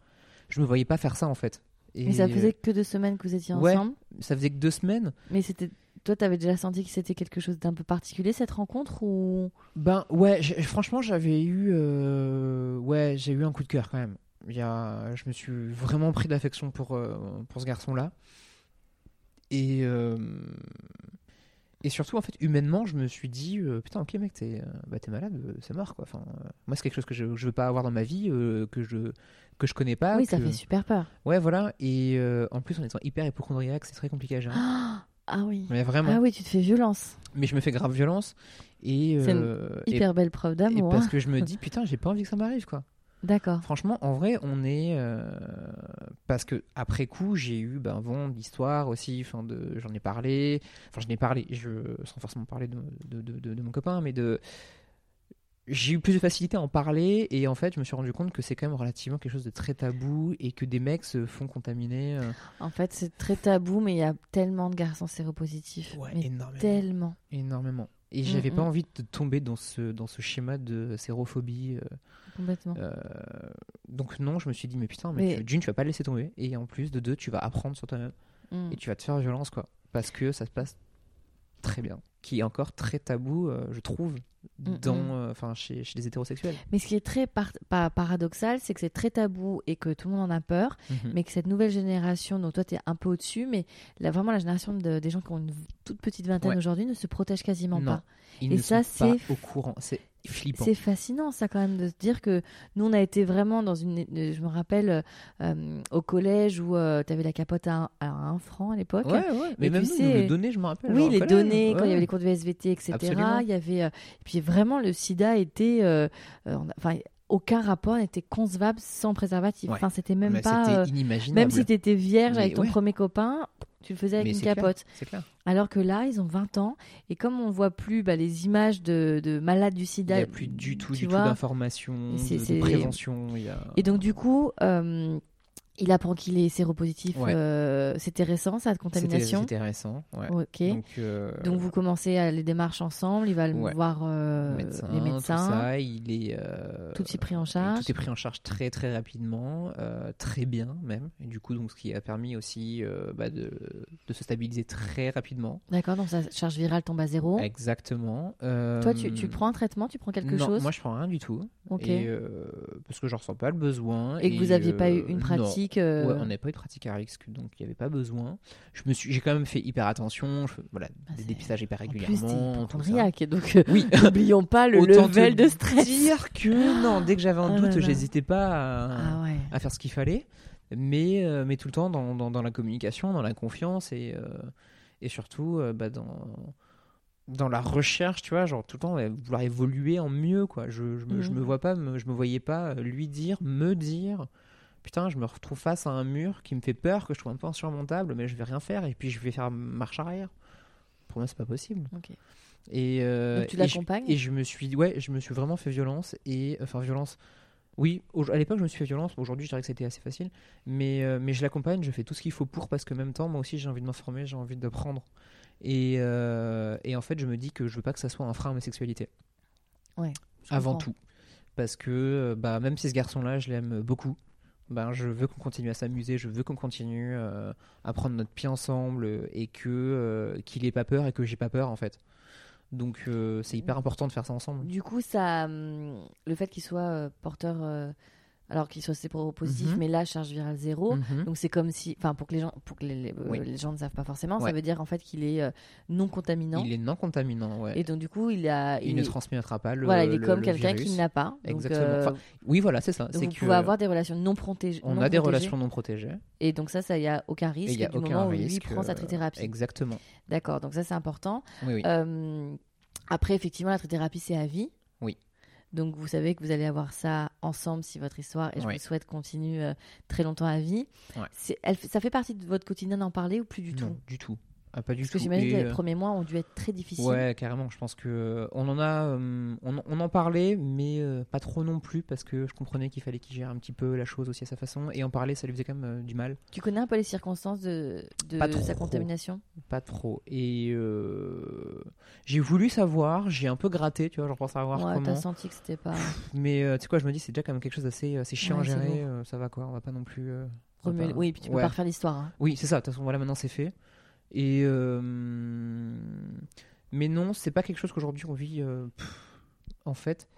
Je me voyais pas faire ça en fait. Mais ça faisait que 2 semaines que vous étiez ensemble. Ouais, ça faisait que 2 semaines. Mais c'était... Toi, t'avais déjà senti que c'était quelque chose d'un peu particulier, cette rencontre ou... Ben ouais, franchement, j'avais eu... j'ai eu un coup de cœur quand même. Je me suis vraiment pris d'affection pour ce garçon-là. Et surtout, en fait, humainement, je me suis dit putain, ok mec, t'es malade, c'est mort quoi. Enfin, moi, c'est quelque chose que je veux pas avoir dans ma vie, que je connais pas. Oui, ça fait super peur. Ouais, voilà. Et en plus, en étant hyper hypochondriaque, c'est très compliqué à gérer. Ah oui. Mais vraiment. Ah oui, tu te fais violence. Mais je me fais grave violence. Et, c'est une hyper belle preuve d'amour. Et parce que je me dis putain, j'ai pas envie que ça m'arrive quoi. D'accord. Franchement, en vrai, on est parce que après coup, j'ai eu d'histoire aussi. Enfin, j'en ai parlé. Sans forcément parler de mon copain, mais j'ai eu plus de facilité à en parler. Et en fait, je me suis rendu compte que c'est quand même relativement quelque chose de très tabou et que des mecs se font contaminer. En fait, c'est très tabou, mais il y a tellement de garçons séropositifs. Ouais, mais énormément. Et j'avais pas envie de tomber dans ce schéma de sérophobie. Complètement. Donc non, je me suis dit, mais putain, mais d'une, tu vas pas le laisser tomber. Et en plus, de 2, tu vas apprendre sur toi-même. Et tu vas te faire violence, quoi. Parce que ça se passe très bien. Qui est encore très tabou, je trouve, chez les hétérosexuels. Mais ce qui est très paradoxal, c'est que c'est très tabou et que tout le monde en a peur, mais que cette nouvelle génération, dont toi t'es un peu au-dessus, mais vraiment la génération des gens qui ont une toute petite vingtaine aujourd'hui ne se protège quasiment pas. Ils ne sont pas au courant. C'est flippant. C'est fascinant, ça, quand même, de se dire que nous, on a été vraiment dans une... Je me rappelle au collège où t'avais la capote à 1 franc à l'époque. Ouais. Mais même les données, je me rappelle. Oui, les données, quand il y avait les cours de SVT, etc. Absolument. Il y avait... Et puis vraiment, le sida était... aucun rapport n'était concevable sans préservatif. Enfin, c'était même pas... C'était inimaginable. Même si t'étais vierge avec ton premier copain... Tu le faisais avec une capote. Clair, c'est clair. Alors que là, ils ont 20 ans. Et comme on ne voit plus les images de malades du sida... Il n'y a plus du tout d'informations, de prévention. Et donc, du coup... Il apprend qu'il est séropositif. Ouais. C'était récent, ça, de contamination. C'était récent, ouais. Okay. Donc vous commencez les démarches ensemble. Il va voir les médecins. Tout ça, tout est pris en charge. Tout est pris en charge très très rapidement, très bien même. Et du coup, donc ce qui a permis aussi de se stabiliser très rapidement. D'accord. Donc sa charge virale tombe à zéro. Exactement. Toi, tu prends un traitement, tu prends quelque chose. Non, moi je prends rien du tout. Ok. Et, parce que je ressens pas le besoin. Et que vous aviez pas eu une pratique. Ouais, on n'avait pas eu de pratique à risque, donc il n'y avait pas besoin. J'ai quand même fait hyper attention, des dépistages hyper régulièrement. En plus, t'es hypochondriaque, donc oui. N'oublions pas le level de stress. Dire que non, dès que j'avais un doute, j'hésitais pas à faire ce qu'il fallait, mais tout le temps dans la communication, dans la confiance et surtout dans la recherche, tu vois, genre tout le temps vouloir évoluer en mieux, quoi. Je me voyais pas me dire. Putain, je me retrouve face à un mur qui me fait peur, que je trouve un peu insurmontable, mais je vais rien faire et puis je vais faire marche arrière. Pour moi, c'est pas possible. Okay. Et donc tu l'accompagnes. Et je me suis vraiment fait violence violence. Oui, à l'époque, je me suis fait violence. Aujourd'hui, je dirais que c'était assez facile, mais je l'accompagne, je fais tout ce qu'il faut pour, parce que en même temps, moi aussi, j'ai envie de m'informer, j'ai envie d'apprendre. Et en fait, je me dis que je veux pas que ça soit un frein à ma sexualité. Ouais. Avant tout, parce que même si ce garçon-là, je l'aime beaucoup. Je veux qu'on continue à s'amuser, je veux qu'on continue à prendre notre pied ensemble et qu'il ait pas peur et que j'ai pas peur en fait. Donc c'est hyper important de faire ça ensemble. Du coup, ça, le fait qu'il soit porteur, alors qu'il soit séropositif, mais là charge virale zéro, donc c'est comme si, enfin pour que les gens ne savent pas forcément, ça veut dire en fait qu'il est non contaminant. Il est non contaminant, ouais. Et donc du coup, il ne transmettra pas le virus. Voilà, il est comme quelqu'un qui n'a pas. Donc, exactement. Oui, voilà, c'est ça. Donc vous pouvez avoir des relations non protégées. On a des relations non protégées. Et donc ça, il n'y a aucun risque du moment où lui prend sa trithérapie. Exactement. D'accord, donc ça c'est important. Oui. Après, effectivement, la trithérapie c'est à vie. Oui. Donc vous savez que vous allez avoir ça ensemble si votre histoire, et je vous souhaite, continue très longtemps à vie. Ouais. Ça fait partie de votre quotidien d'en parler ou plus du tout ? Non, du tout. Ah, pas du tout. Parce que j'imagine que les premiers mois ont dû être très difficiles. Ouais, carrément. Je pense qu'on en a... on en parlait, mais pas trop non plus, parce que je comprenais qu'il fallait qu'il gère un petit peu la chose aussi à sa façon. Et en parler, ça lui faisait quand même du mal. Tu connais un peu les circonstances de sa contamination ? Pas trop. Et j'ai voulu savoir, j'ai un peu gratté, tu vois, j'en pense savoir comment. T'as senti que c'était pas... Mais tu sais quoi, je me dis, c'est déjà quand même quelque chose d'assez chiant à gérer. Ça va quoi, on va pas non plus... Remuer... Pas... Oui, puis tu peux pas refaire l'histoire. Hein. Oui, c'est ça. De toute façon, voilà, maintenant c'est fait. Et mais non, c'est pas quelque chose qu'aujourd'hui on vit. En fait,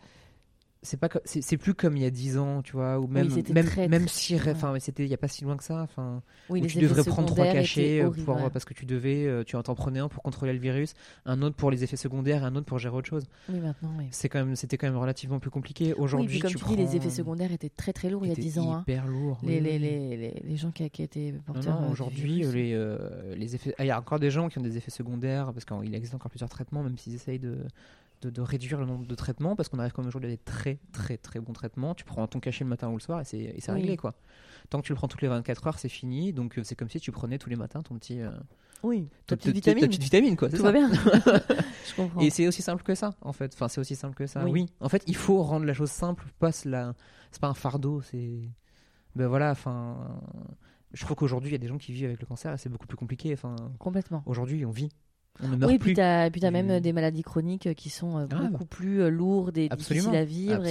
c'est plus comme il y a 10 ans, tu vois, ou même si, enfin, c'était il y a pas si loin que ça. Enfin, oui, tu devrais prendre 3 cachets parce que tu en prenais un pour contrôler le virus, un autre pour les effets secondaires, et un autre pour gérer autre chose. Oui, maintenant. Oui. C'était quand même relativement plus compliqué. Aujourd'hui, oui, comme tu dis, les effets secondaires étaient très très lourds il y a 10 ans. Hyper lourds. Les gens qui étaient porteurs. Non, aujourd'hui, les effets. Il y a encore des gens qui ont des effets secondaires parce qu'il existe encore plusieurs traitements, même s'ils essayent de réduire le nombre de traitements, parce qu'on arrive quand même aujourd'hui à des très très très bons traitements. Tu prends ton cachet le matin ou le soir et c'est réglé quoi. Tant que tu le prends toutes les 24 heures, c'est fini. Donc c'est comme si tu prenais tous les matins ton petit ta petite vitamine quoi. Tout va bien. Je comprends. Et c'est aussi simple que ça en fait. Enfin c'est aussi simple que ça. Oui. En fait il faut rendre la chose simple. C'est pas un fardeau. C'est je trouve qu'aujourd'hui il y a des gens qui vivent avec le cancer et c'est beaucoup plus compliqué. Enfin complètement. Aujourd'hui on vit. Oui, puis t'as même des maladies chroniques qui sont beaucoup plus lourdes et difficiles à vivre.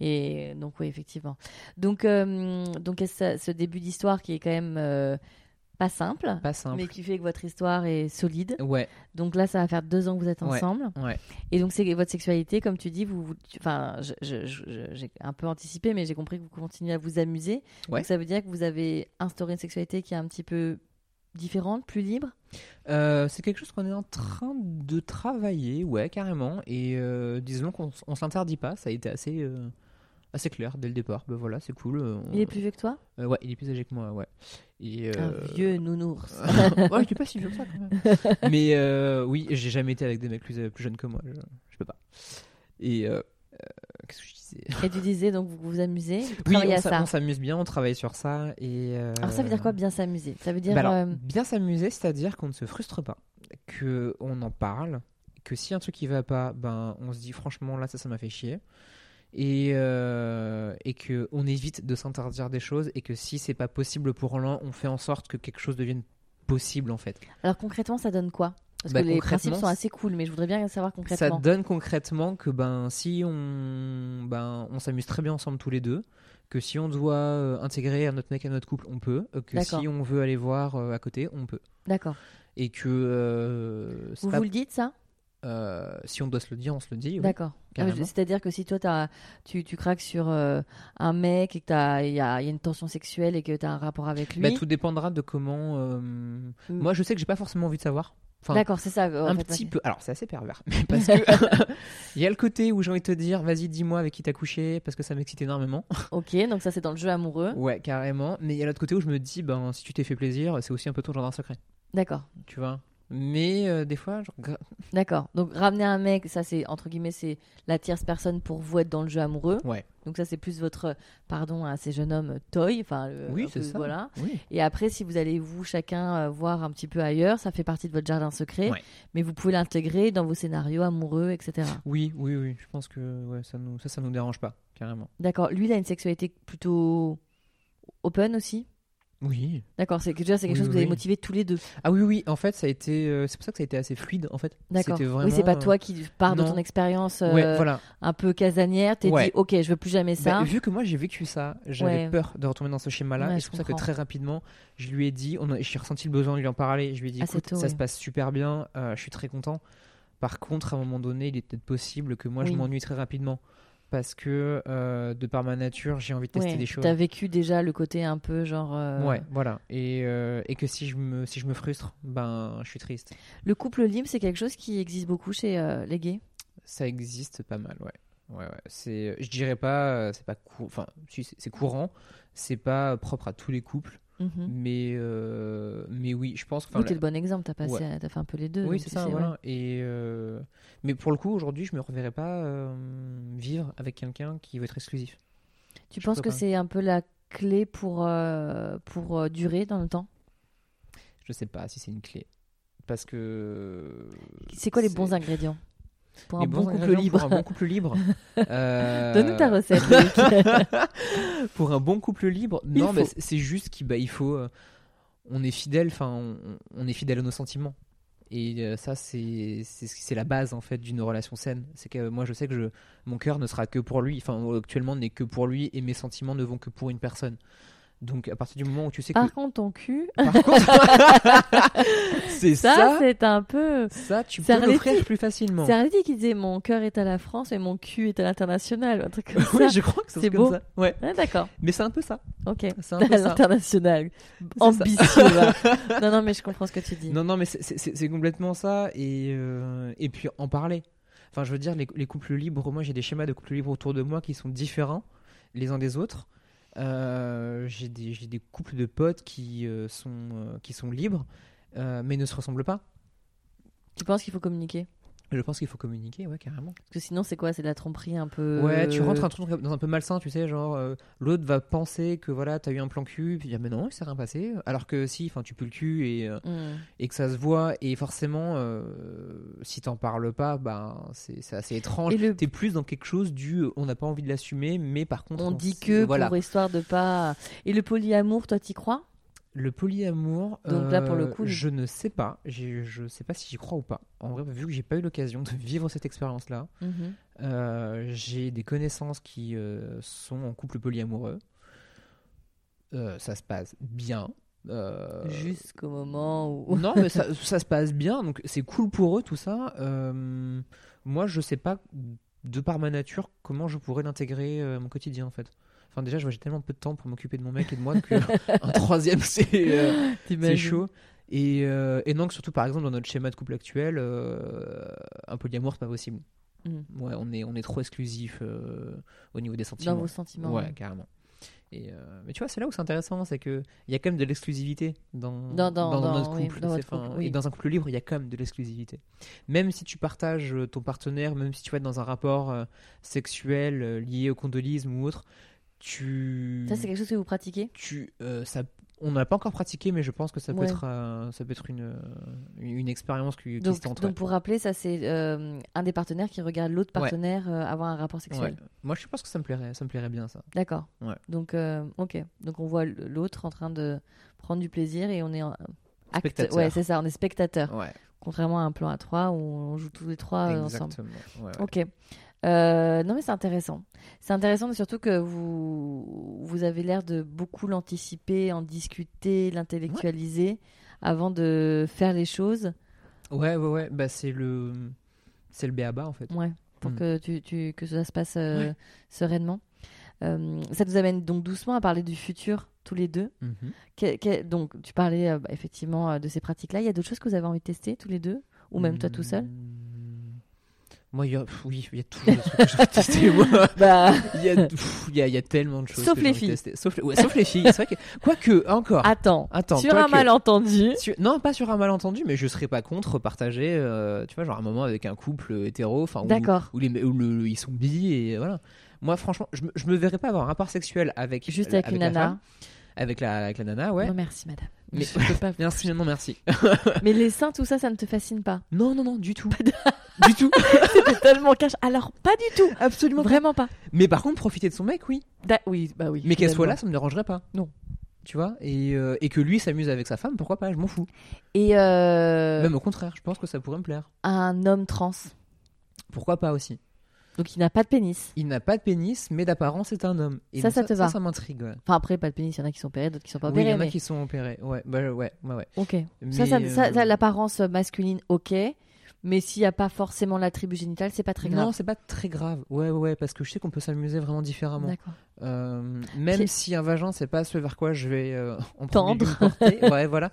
Et donc oui, effectivement. Donc ce début d'histoire qui est quand même pas simple, mais qui fait que votre histoire est solide. Ouais. Donc là, ça va faire 2 ans que vous êtes ensemble. Ouais. Et donc c'est votre sexualité, comme tu dis, j'ai un peu anticipé, mais j'ai compris que vous continuez à vous amuser. Ouais. Donc ça veut dire que vous avez instauré une sexualité qui est un petit peu différente, plus libre. C'est quelque chose qu'on est en train de travailler, ouais, carrément. Et disons qu'on s'interdit pas, ça a été assez clair dès le départ. C'est cool. Il est plus vieux que toi ? Ouais, il est plus âgé que moi, ouais. Et, un vieux nounours. Ouais, je suis pas si vieux que ça quand même. Mais oui, j'ai jamais été avec des mecs plus jeunes que moi, je peux pas. Et qu'est-ce que je disais ? disais. Et tu disais, donc vous vous amusez. Vous oui, on s'amuse bien, on travaille sur ça. Et Alors ça veut dire quoi, bien s'amuser? Ça veut dire bien s'amuser, c'est-à-dire qu'on ne se frustre pas, qu'on en parle, que si un truc qui va pas, on se dit franchement là ça m'a fait chier. Et qu'on évite de s'interdire des choses, et que si c'est pas possible pour l'un, on fait en sorte que quelque chose devienne possible en fait. Alors concrètement, ça donne quoi ? Parce que les principes sont assez cool, mais je voudrais bien savoir concrètement. Ça donne concrètement que si on s'amuse très bien ensemble tous les deux, que si on doit intégrer notre mec à notre couple, on peut, que D'accord. si on veut aller voir à côté, on peut. D'accord. Et que... Vous le dites ça ? Si on doit se le dire, on se le dit. Oui, D'accord. C'est-à-dire que si toi tu craques sur un mec et qu'il y a une tension sexuelle et que tu as un rapport avec lui, tout dépendra de comment. Moi, je sais que j'ai pas forcément envie de savoir. Enfin, D'accord, c'est ça. Un petit peu. Alors, c'est assez pervers, mais parce que il y a le côté où j'ai envie de te dire, vas-y, dis-moi avec qui t'as couché, parce que ça m'excite énormément. Ok, donc ça c'est dans le jeu amoureux. Ouais, carrément. Mais il y a l'autre côté où je me dis, si tu t'es fait plaisir, c'est aussi un peu ton jardin secret. D'accord. Tu vois. Mais des fois, D'accord. Donc ramener un mec, ça c'est entre guillemets, c'est la tierce personne pour vous être dans le jeu amoureux. Ouais. Donc ça c'est plus votre, pardon, à ces jeunes hommes toy. Enfin, oui, c'est ça. Voilà. Oui. Et après, si vous allez chacun voir un petit peu ailleurs, ça fait partie de votre jardin secret. Ouais. Mais vous pouvez l'intégrer dans vos scénarios amoureux, etc. Oui. Je pense que ça nous dérange pas carrément. D'accord. Lui, il a une sexualité plutôt open aussi. Oui. D'accord, c'est quelque chose que vous avez motivé tous les deux. Ah oui, en fait, ça a été c'est pour ça que ça a été assez fluide en fait. D'accord. C'était vraiment, c'est pas toi qui pars de ton expérience un peu casanière, t'es dit OK, je veux plus jamais ça. Vu que moi j'ai vécu ça, j'avais peur de retomber dans ce schéma là, et c'est pour ça que très rapidement, je lui ai dit, j'ai ressenti le besoin de lui en parler, je lui ai dit écoute, ça se passe super bien, je suis très content. Par contre, à un moment donné, il est peut-être possible que moi je m'ennuie très rapidement. Parce que de par ma nature, j'ai envie de tester des choses. T'as vécu déjà le côté un peu genre. Ouais, voilà. Et que si je me frustre, je suis triste. Le couple libre, c'est quelque chose qui existe beaucoup chez les gays. Ça existe pas mal, ouais. C'est, je dirais pas, c'est pas c'est courant. C'est pas propre à tous les couples. Mm-hmm. Mais oui, je pense. T'es le bon exemple. T'as fait un peu les deux. Oui, c'est ça. Voilà. Et mais pour le coup, aujourd'hui, je me reverrais pas vivre avec quelqu'un qui veut être exclusif. Tu penses que c'est un peu la clé pour durer dans le temps ? Je sais pas si c'est une clé, parce que c'est quoi les bons ingrédients ? Pour un bon couple libre. Pour un bon couple libre. Donne-nous ta recette. Pour un bon couple libre, non, c'est juste qu'il faut. On est fidèle. Enfin, on est fidèle à nos sentiments. Et ça, c'est la base en fait d'une relation saine. C'est que moi, je sais que mon cœur ne sera que pour lui. Enfin, actuellement, n'est que pour lui, et mes sentiments ne vont que pour une personne. Donc, à partir du moment où tu sais que. Par contre, ton cul. C'est ça. C'est un peu. Ça, tu peux l'offrir plus facilement. C'est Arletty qui disait mon cœur est à la France et mon cul est à l'international. Un truc comme ça. Oui, je crois que c'est comme ça. Ouais. Ah, d'accord. Mais c'est un peu ça. Ok. C'est un peu ça. International. Ambitieux. Non, mais je comprends ce que tu dis. Non, mais c'est complètement ça. Et puis, en parler. Enfin, je veux dire, les couples libres, moi, j'ai des schémas de couples libres autour de moi qui sont différents les uns des autres. J'ai des couples de potes qui sont libres, mais ne se ressemblent pas. Tu penses qu'il faut communiquer ? Je pense qu'il faut communiquer, ouais, carrément. Parce que sinon, c'est quoi ? C'est de la tromperie un peu. Ouais, tu rentres un truc dans un peu malsain, tu sais, genre l'autre va penser que voilà, t'as eu un plan cul, puis il dit mais non, il s'est rien passé. Alors que si, enfin, tu pues le cul et que ça se voit, et forcément, si t'en parles pas, c'est assez étrange. T'es plus dans quelque chose du, on n'a pas envie de l'assumer, mais par contre, on dit que pour histoire de pas. Et le polyamour, toi, t'y crois ? Le polyamour, donc là, pour le coup, je ne sais pas. Je sais pas si j'y crois ou pas. En vrai, vu que j'ai pas eu l'occasion de vivre cette expérience-là, j'ai des connaissances qui sont en couple polyamoureux. Ça se passe bien. Jusqu'au moment où... Non, mais ça se passe bien. Donc c'est cool pour eux, tout ça. Moi, je sais pas, de par ma nature, comment je pourrais l'intégrer à mon quotidien, en fait. Enfin, déjà, j'ai tellement peu de temps pour m'occuper de mon mec et de moi qu'un troisième, c'est chaud. Et non, que surtout, par exemple, dans notre schéma de couple actuel, un polyamour, c'est pas possible. Mm. Ouais, on est trop exclusif au niveau des sentiments. Dans vos sentiments. Ouais, carrément. Et mais tu vois, c'est là où c'est intéressant, c'est qu'il y a quand même de l'exclusivité dans notre couple. Dans votre couple, oui. Et dans un couple libre, il y a quand même de l'exclusivité. Même si tu partages ton partenaire, même si tu vas être dans un rapport sexuel lié au condolisme ou autre, ça, c'est quelque chose que vous pratiquez ? On n'a pas encore pratiqué, mais je pense que ça peut être, ça peut être une expérience qui se tente. Donc, pour rappeler, ça c'est un des partenaires qui regarde l'autre partenaire avoir un rapport sexuel. Ouais. Moi, je pense que ça me plairait bien ça. D'accord. Ouais. Donc, ok. Donc, on voit l'autre en train de prendre du plaisir et on est spectateur. Ouais, c'est ça. On est spectateur. Ouais. Contrairement à un plan à trois où on joue tous les trois ensemble. Exactement. Ouais, ouais. Ok. Non mais c'est intéressant. C'est intéressant, mais surtout que vous avez l'air de beaucoup l'anticiper, en discuter, l'intellectualiser avant de faire les choses. Ouais. Bah c'est le B.A.B.A. en fait. Ouais. Pour que ça se passe sereinement. Ça nous amène donc doucement à parler du futur tous les deux. Mmh. Donc tu parlais effectivement de ces pratiques-là. Il y a d'autres choses que vous avez envie de tester tous les deux, ou même toi tout seul? Moi, il y a toujours des trucs que j'ai testé. Il y a tellement de choses. Sauf les filles. Sauf les filles. C'est vrai que quoique encore. Attends. Sur un malentendu. Non, pas sur un malentendu, mais je serais pas contre partager. Tu vois, genre un moment avec un couple hétéro, enfin où ils sont bi et voilà. Moi, franchement, je me verrais pas avoir un rapport sexuel avec juste avec une nana. Femme. Avec la nana, ouais. Non, merci, madame. Mais je peux pas. Merci, non, merci. Mais les seins, tout ça, ça ne te fascine pas? Non, du tout. Du tout. C'était tellement cash. Alors, pas du tout. Absolument. Vraiment pas. Mais par contre, profiter de son mec, oui. Oui, bah oui. Mais qu'elle soit là, ça me dérangerait pas. Non. Tu vois, et que lui s'amuse avec sa femme, pourquoi pas? Je m'en fous. Et même au contraire, je pense que ça pourrait me plaire. Un homme trans. Pourquoi pas aussi? Donc il n'a pas de pénis. Il n'a pas de pénis, mais d'apparence c'est un homme. Et ça te va. Ça m'intrigue. Ouais. Enfin après pas de pénis, il y en a qui sont opérés, d'autres qui sont pas opérés. Oui, il y en a qui sont opérés. Ouais. Ok. Mais ça, l'apparence masculine, ok. Mais s'il n'y a pas forcément l'attribut génital, c'est pas très grave. Non, c'est pas très grave. Ouais, parce que je sais qu'on peut s'amuser vraiment différemment. D'accord. Même si un vagin, c'est pas ce vers quoi je vais en tendre. Ouais, voilà.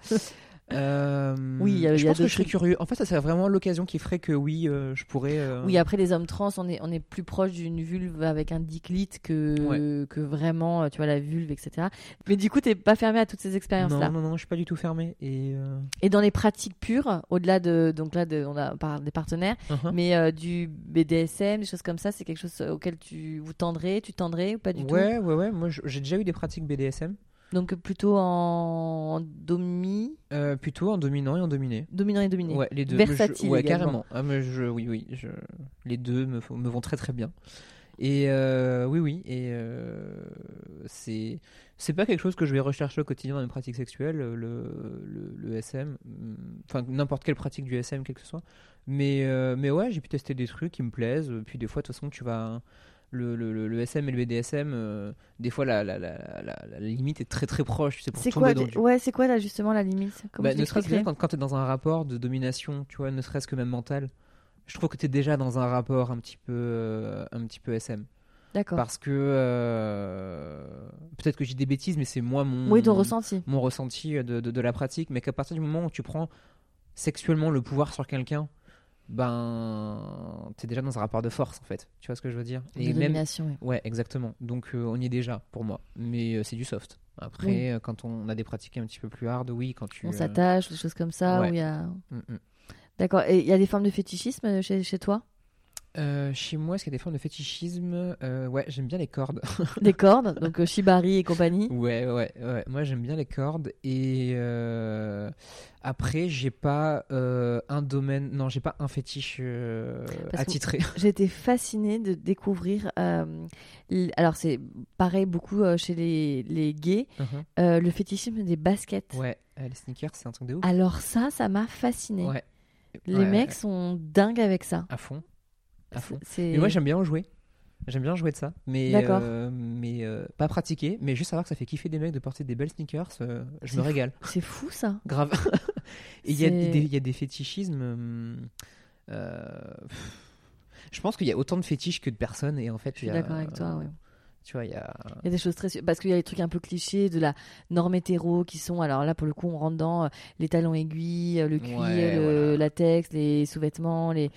Oui, je pense que je serais curieux. En fait, ça serait vraiment l'occasion qui ferait que je pourrais. Oui, après les hommes trans, on est plus proche d'une vulve avec un diclite que vraiment, tu vois, la vulve, etc. Mais du coup, t'es pas fermé à toutes ces expériences-là. Non, je suis pas du tout fermé. Et dans les pratiques pures, au-delà de on a parlé des partenaires, mais du BDSM, des choses comme ça, c'est quelque chose auquel tu tendrais ou pas du tout? Ouais. Moi, j'ai déjà eu des pratiques BDSM. Donc plutôt en domi. Plutôt en dominant et en dominé. Dominant et dominé. Ouais, les deux. Versatile. Ouais, carrément. Ah, mais les deux me vont très très bien. Et oui. Et c'est pas quelque chose que je vais rechercher au quotidien dans une pratique sexuelle, le SM, enfin n'importe quelle pratique du SM, quelle que ce soit. Mais ouais, j'ai pu tester des trucs qui me plaisent. Puis des fois, de toute façon, tu vas. Le SM et le BDSM, des fois la limite est très très proche. Tu sais, pour tomber dans c'est quoi là justement la limite? Ne serait-ce que quand t'es dans un rapport de domination, tu vois, ne serait-ce que même mental, je trouve que t'es déjà dans un rapport un petit peu SM. D'accord. Parce que peut-être que j'ai des bêtises, mais c'est moi mon ressenti de la pratique, mais qu'à partir du moment où tu prends sexuellement le pouvoir sur quelqu'un, t'es déjà dans un rapport de force en fait, tu vois ce que je veux dire? Et de domination, oui. Ouais, exactement. Donc on y est déjà pour moi, mais c'est du soft. Après, quand on a des pratiques un petit peu plus hard, quand on s'attache, des choses comme ça, où il y a. D'accord. Et il y a des formes de fétichisme chez toi? Chez moi, est-ce qu'il y a des formes de fétichisme? Ouais, j'aime bien les cordes. Des cordes, donc Shibari et compagnie. Ouais. Moi, j'aime bien les cordes. Et après, j'ai pas un domaine. Non, j'ai pas un fétiche attitré. J'étais fascinée de découvrir. Alors, c'est pareil beaucoup chez les gays, le fétichisme des baskets. Ouais, les sneakers, c'est un truc de ouf. Alors ça m'a fascinée. Ouais. Les mecs sont dingues avec ça. À fond. Mais moi j'aime bien en jouer. J'aime bien jouer de ça, mais pas pratiquer, mais juste savoir que ça fait kiffer des mecs de porter des belles sneakers, je me régale. C'est fou ça. Grave. Et il y a des fétichismes. Je pense qu'il y a autant de fétiches que de personnes, et en fait. Je suis d'accord avec toi. Ouais. Tu vois, il y a des choses très... Parce qu'il y a des trucs un peu clichés de la norme hétéro qui sont... Alors là, pour le coup, on rentre dans les talons aiguilles, le cuir, le latex, les sous-vêtements, les...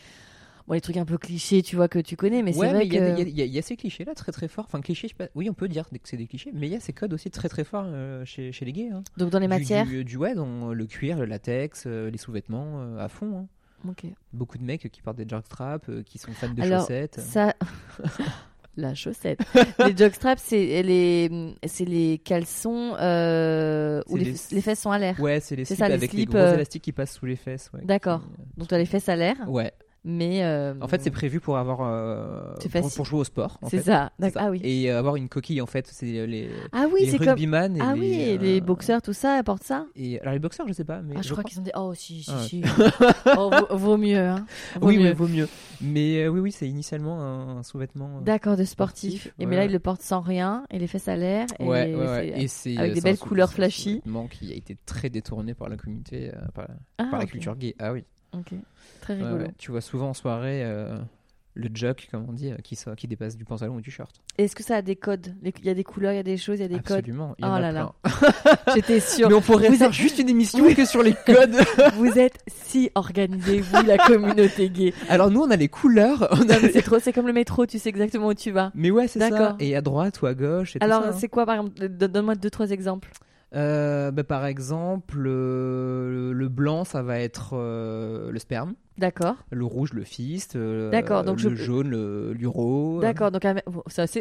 bon, les trucs un peu clichés, tu vois, que tu connais, mais ouais, c'est vrai que... il y a ces clichés-là très très forts, enfin clichés, je sais pas, oui on peut dire que c'est des clichés, mais il y a ces codes aussi très très forts chez les gays. Hein. Donc dans les matières ouais, dans le cuir, le latex, les sous-vêtements, à fond. Hein. Okay. Beaucoup de mecs qui portent des jockstraps, qui sont fans de chaussettes. Ça... La chaussette. Les jockstraps, c'est les caleçons où les fesses sont à l'air. Ouais, c'est ça, avec les gros élastiques qui passent sous les fesses. Ouais, d'accord. Donc tu as les fesses à l'air. Ouais. Mais en fait, c'est prévu pour avoir pour jouer au sport. En fait. Ça. D'accord. Ah oui. Et avoir une coquille, en fait, c'est les. Ah oui, les c'est rugbyman comme. Et ah oui, les boxeurs, tout ça, portent ça. Et alors les boxeurs, je sais pas, mais. Ah, je crois qu'ils ont des. Oh si. Oh, vaut mieux. Hein. Vaut mieux. Mais oui, c'est initialement un sous-vêtement. D'accord, de sportif. Et ouais. Mais là, ils le portent sans rien et les fesses à l'air. Et ouais. Et c'est avec des belles couleurs flashy. Qui a été très détourné par la communauté, par la culture gay. Ah oui. Ok, très rigolo. Ouais. Tu vois souvent en soirée le jock, comme on dit, qui dépasse du pantalon ou du shirt. Est-ce que ça a des codes ? Il y a des couleurs, il y a des choses, il y a des absolument, codes. Absolument, il y en a plein. J'étais sûre. Mais on pourrait faire juste une émission que sur les codes. Vous êtes si organisés, vous, la communauté gay. Alors nous, on a les couleurs. C'est comme le métro, tu sais exactement où tu vas. Mais ouais, c'est d'accord. Ça. Et à droite ou à gauche. Et alors, tout ça, c'est quoi, par exemple, donne-moi 2-3 exemples. Par exemple, le blanc, ça va être le sperme. D'accord. Le rouge, le fist. D'accord. Donc le jaune, l'uro. D'accord. Donc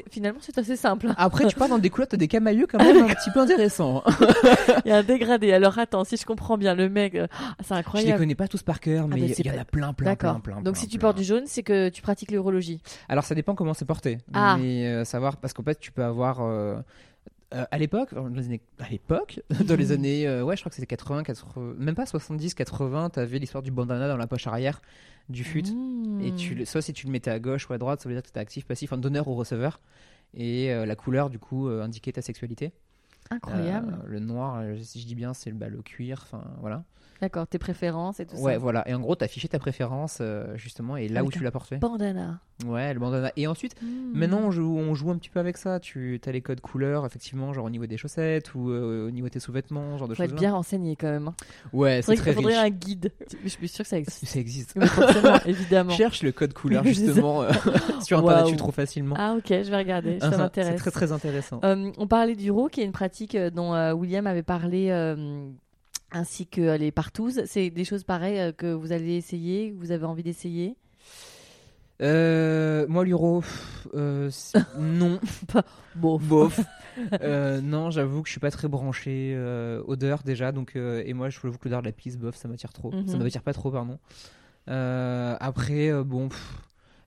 finalement, c'est assez simple. Après, tu pars dans des couleurs, t'as des camailleux quand même un petit peu intéressants. Il y a un dégradé. Alors attends, si je comprends bien, le mec, c'est incroyable. Je les connais pas tous par cœur, mais il y en a plein. D'accord. Plein. Donc si tu portes du jaune, c'est que tu pratiques l'urologie. Alors ça dépend comment c'est porté. Ah. Mais savoir, parce qu'en fait, tu peux avoir. À l'époque, dans les années ouais, je crois que c'était 80, même pas 70, 80, t'avais l'histoire du bandana dans la poche arrière du fut. Et soit si tu le mettais à gauche ou à droite, ça veut dire que t'étais actif, passif, enfin donneur ou receveur. Et la couleur, du coup, indiquait ta sexualité. Incroyable. Le noir, si je dis bien, c'est le cuir, enfin voilà. D'accord, tes préférences et tout ça. Ouais, voilà. Et en gros, t'affichais ta préférence, justement, et là avec où tu l'as portée. Bandana. Ouais, le bandana. Et ensuite, maintenant, on joue un petit peu avec ça. Tu as les codes couleurs, effectivement, genre au niveau des chaussettes ou au niveau de tes sous-vêtements, genre de choses. Faut être bien renseigné quand même. Ouais, c'est très riche. Il faudrait un guide. Je suis sûre que ça existe. Ça existe. Oui, évidemment. Cherche le code couleur, justement, sur Internet, tu le trouves facilement. Ah, ok, je vais regarder. Ça m'intéresse. C'est très, très intéressant. On parlait du ro, qui est une pratique dont William avait parlé. Ainsi que les partouzes, c'est des choses pareilles que vous allez essayer, que vous avez envie d'essayer. Moi, l'uro, non. Bof. Non, j'avoue que je suis pas très branché odeur déjà, donc et moi, je trouve que l'odeur de la pisse, bof, ça m'attire trop. Mm-hmm. Ça m'attire pas trop, pardon. Après, bon.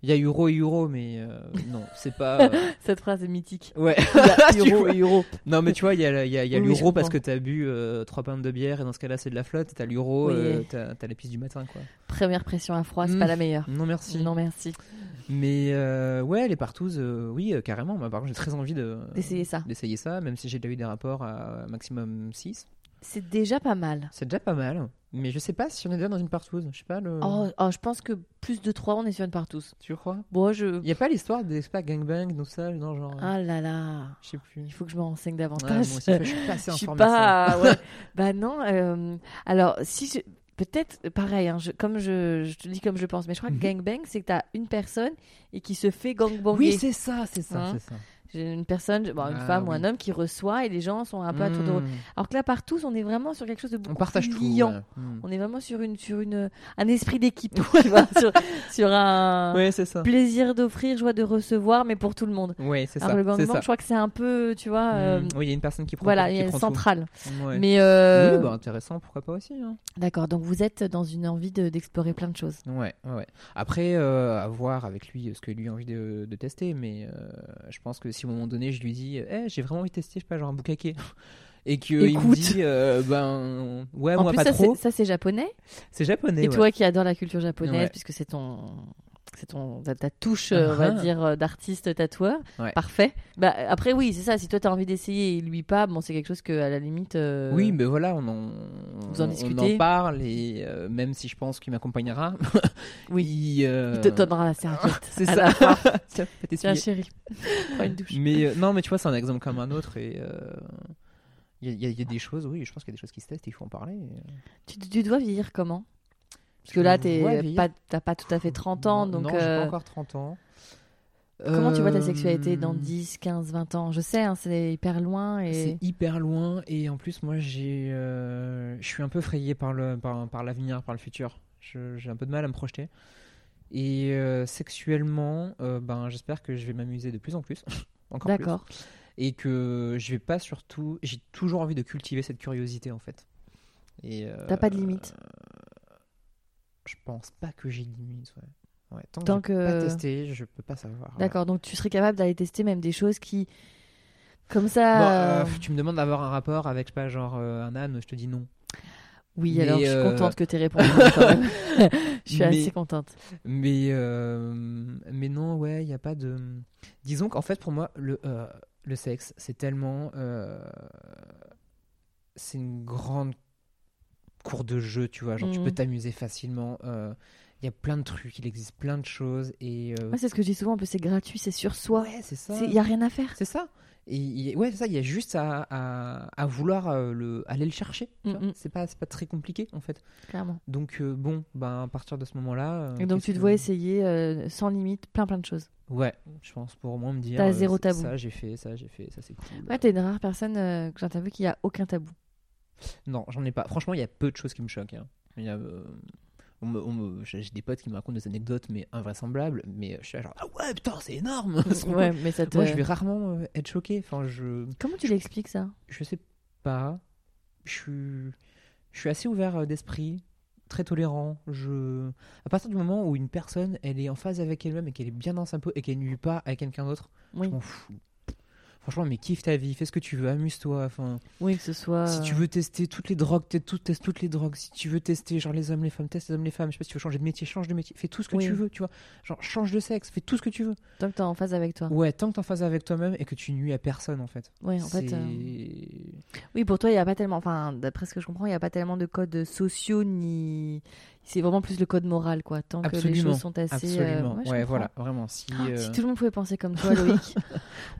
Il y a Euro, mais non, c'est pas. Cette phrase est mythique. Ouais. Il y a Euro. Non, mais tu vois, il y a l'Euro parce que t'as bu 3 pintes de bière et dans ce cas-là, c'est de la flotte. T'as l'Euro, t'as la pisse du matin, quoi. Première pression à froid, c'est pas la meilleure. Non, merci. Mais ouais, les partouzes, oui, carrément. Moi, par contre, j'ai très envie d'essayer ça, même si j'ai déjà eu des rapports à maximum 6. C'est déjà pas mal. Mais je sais pas si on est déjà dans une partouze. Je sais pas le. Oh, je pense que plus de 3, on est sur une partouze. Tu crois ? Bon, y a pas l'histoire des spas gangbang, tout ça, non genre. Ah là là. Je sais plus. Il faut que je me renseigne davantage. Ouais, moi aussi, je suis pas assez informée. Ouais. Bah non. Alors peut-être pareil, hein, je te dis comme je pense, mais je crois que gangbang, c'est que t'as une personne et qui se fait gangbanger. Oui, c'est ça. J'ai une personne, une femme ou un homme qui reçoit et les gens sont un peu à tour de rôle. Alors que là, partout, on est vraiment sur quelque chose de beaucoup liant. Ouais. On est vraiment sur un esprit d'équipe, tu vois, sur un plaisir d'offrir, joie de recevoir, mais pour tout le monde. Oui, c'est ça. Alors le gouvernement, je crois que c'est un peu, tu vois... oui, il y a une personne qui prend tout. Voilà, il y a une centrale. Ouais. Mais oui, intéressant, pourquoi pas aussi. Hein. D'accord, donc vous êtes dans une envie d'explorer plein de choses. Ouais. Après, à voir avec lui ce que lui a envie de tester, mais je pense que si à un moment donné je lui dis j'ai vraiment envie de tester, je sais pas, genre un bukake et qu'il me dit ouais, en moi plus, pas ça, trop c'est japonais et toi qui adore la culture japonaise puisque c'est ton ta touche on va dire d'artiste tatoueur parfait. Après oui, c'est ça, si toi t'as envie d'essayer et lui pas, c'est quelque chose que à la limite oui, mais voilà, on en parle et même si je pense qu'il m'accompagnera oui il te donnera la serviette c'est ça tiens chérie, prends une douche. Mais non, mais tu vois, c'est un exemple comme un autre et il y a des choses, oui, je pense qu'il y a des choses qui se testent et il faut en parler. Tu dois vieillir comment ? Parce que là, t'as pas tout à fait 30 ans. Non, donc, j'ai pas encore 30 ans. Comment tu vois ta sexualité dans 10, 15, 20 ans ? Je sais, hein, c'est hyper loin. Et... C'est hyper loin. Et en plus, moi, je suis un peu frayé par l'avenir, par le futur. J'ai un peu de mal à me projeter. Et sexuellement, j'espère que je vais m'amuser de plus en plus. Encore d'accord. Plus. Et que je vais pas surtout... J'ai toujours envie de cultiver cette curiosité, en fait. Et, t'as pas de limite ? Je pense pas que j'ai de limite, ouais. Ouais, tant que j'ai pas testé, je peux pas savoir. D'accord, ouais. Donc tu serais capable d'aller tester même des choses qui, comme ça. Bon, tu me demandes d'avoir un rapport avec, pas genre un âne, je te dis non. Oui, mais alors je suis contente que t'aies répondu. Quand même. Je suis assez contente. Mais non, ouais, il y a pas de. Disons qu'en fait pour moi le sexe c'est tellement c'est une grande cour de jeu, tu vois, genre tu peux t'amuser facilement. Il y a plein de trucs, il existe plein de choses. Et ouais, c'est ce que je dis souvent, en plus c'est gratuit, c'est sur soi. Ouais, c'est ça. Il n'y a rien à faire. C'est ça. Et, ouais, c'est ça, il y a juste à vouloir aller le chercher. Mm-hmm. C'est pas très compliqué, en fait. Clairement. Donc, à partir de ce moment-là... Et donc, tu te vois essayer sans limite plein de choses. Ouais, je pense, pour moi, me dire... T'as zéro tabou. Ça, j'ai fait, ça, c'est cool. Ouais, t'es une rare personne que j'interviewe qui a aucun tabou. Non, j'en ai pas. Franchement, il y a peu de choses qui me choquent. Hein. Il y a... j'ai des potes qui me racontent des anecdotes mais invraisemblables, mais je suis là genre ah ouais putain c'est énorme. Ouais, mais ça te... Moi je vais rarement être choqué, enfin je... Comment tu l'expliques ça ? Je sais pas, je suis assez ouvert d'esprit, très tolérant. À partir du moment où une personne elle est en phase avec elle-même et qu'elle est bien dans sa peau et qu'elle ne nuit pas à quelqu'un d'autre, oui. Je m'en fous. Franchement, mais kiffe ta vie, fais ce que tu veux, amuse-toi. Enfin, oui, que ce soit. Si tu veux tester toutes les drogues, teste toutes les drogues. Si tu veux tester genre les hommes, les femmes, teste les hommes, les femmes. Je sais pas, si tu veux changer de métier, change de métier. Fais tout ce que tu veux, tu vois. Genre change de sexe, fais tout ce que tu veux. Tant que t'es en phase avec toi. Ouais, tant que t'es en phase avec toi-même et que tu nuis à personne en fait. Ouais, en fait. Oui, pour toi, il y a pas tellement. Enfin, d'après ce que je comprends, il y a pas tellement de codes sociaux ni. C'est vraiment plus le code moral, quoi. Tant absolument, que les choses sont assez... Absolument, ouais, voilà, vraiment. Si tout le monde pouvait penser comme toi, Loïc,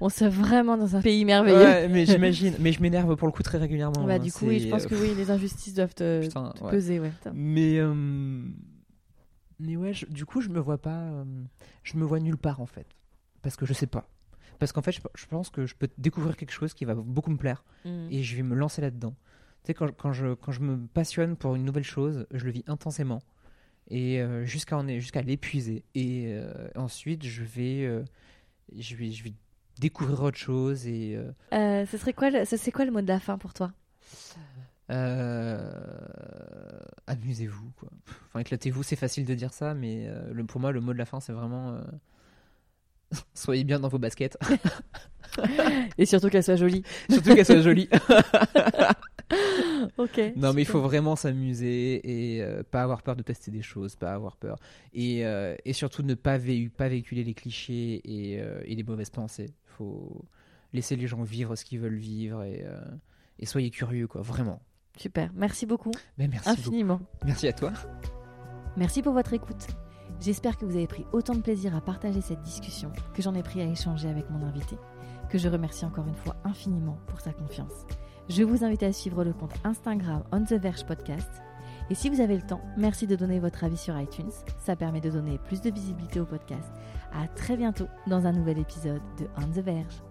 on serait vraiment dans un pays merveilleux. Ouais, mais j'imagine, mais je m'énerve pour le coup très régulièrement. Bah, hein, du coup, oui, je pense que oui, les injustices doivent te peser, ouais. Mais ouais, du coup, je me vois pas... Je me vois nulle part, en fait. Parce que je sais pas. Parce qu'en fait, je pense que je peux découvrir quelque chose qui va beaucoup me plaire. Et je vais me lancer là-dedans. Tu sais, quand je me passionne pour une nouvelle chose, je le vis intensément et jusqu'à l'épuiser. Et ensuite, je vais découvrir autre chose. Et ce serait quoi le mot de la fin pour toi ? Amusez-vous, quoi. Enfin, éclatez-vous. C'est facile de dire ça, mais pour moi, le mot de la fin, c'est vraiment soyez bien dans vos baskets. Et surtout qu'elles soient jolies. Surtout qu'elles soient jolies. Okay, non, mais il faut vraiment s'amuser et pas avoir peur de tester des choses, pas avoir peur. Et surtout ne pas, pas véhiculer les clichés et les mauvaises pensées. Il faut laisser les gens vivre ce qu'ils veulent vivre et soyez curieux, quoi, vraiment. Super, merci beaucoup. Ben, merci infiniment. Beaucoup. Merci à toi. Merci pour votre écoute. J'espère que vous avez pris autant de plaisir à partager cette discussion que j'en ai pris à échanger avec mon invité, que je remercie encore une fois infiniment pour sa confiance. Je vous invite à suivre le compte Instagram On The Verge Podcast. Et si vous avez le temps, merci de donner votre avis sur iTunes. Ça permet de donner plus de visibilité au podcast. À très bientôt dans un nouvel épisode de On The Verge.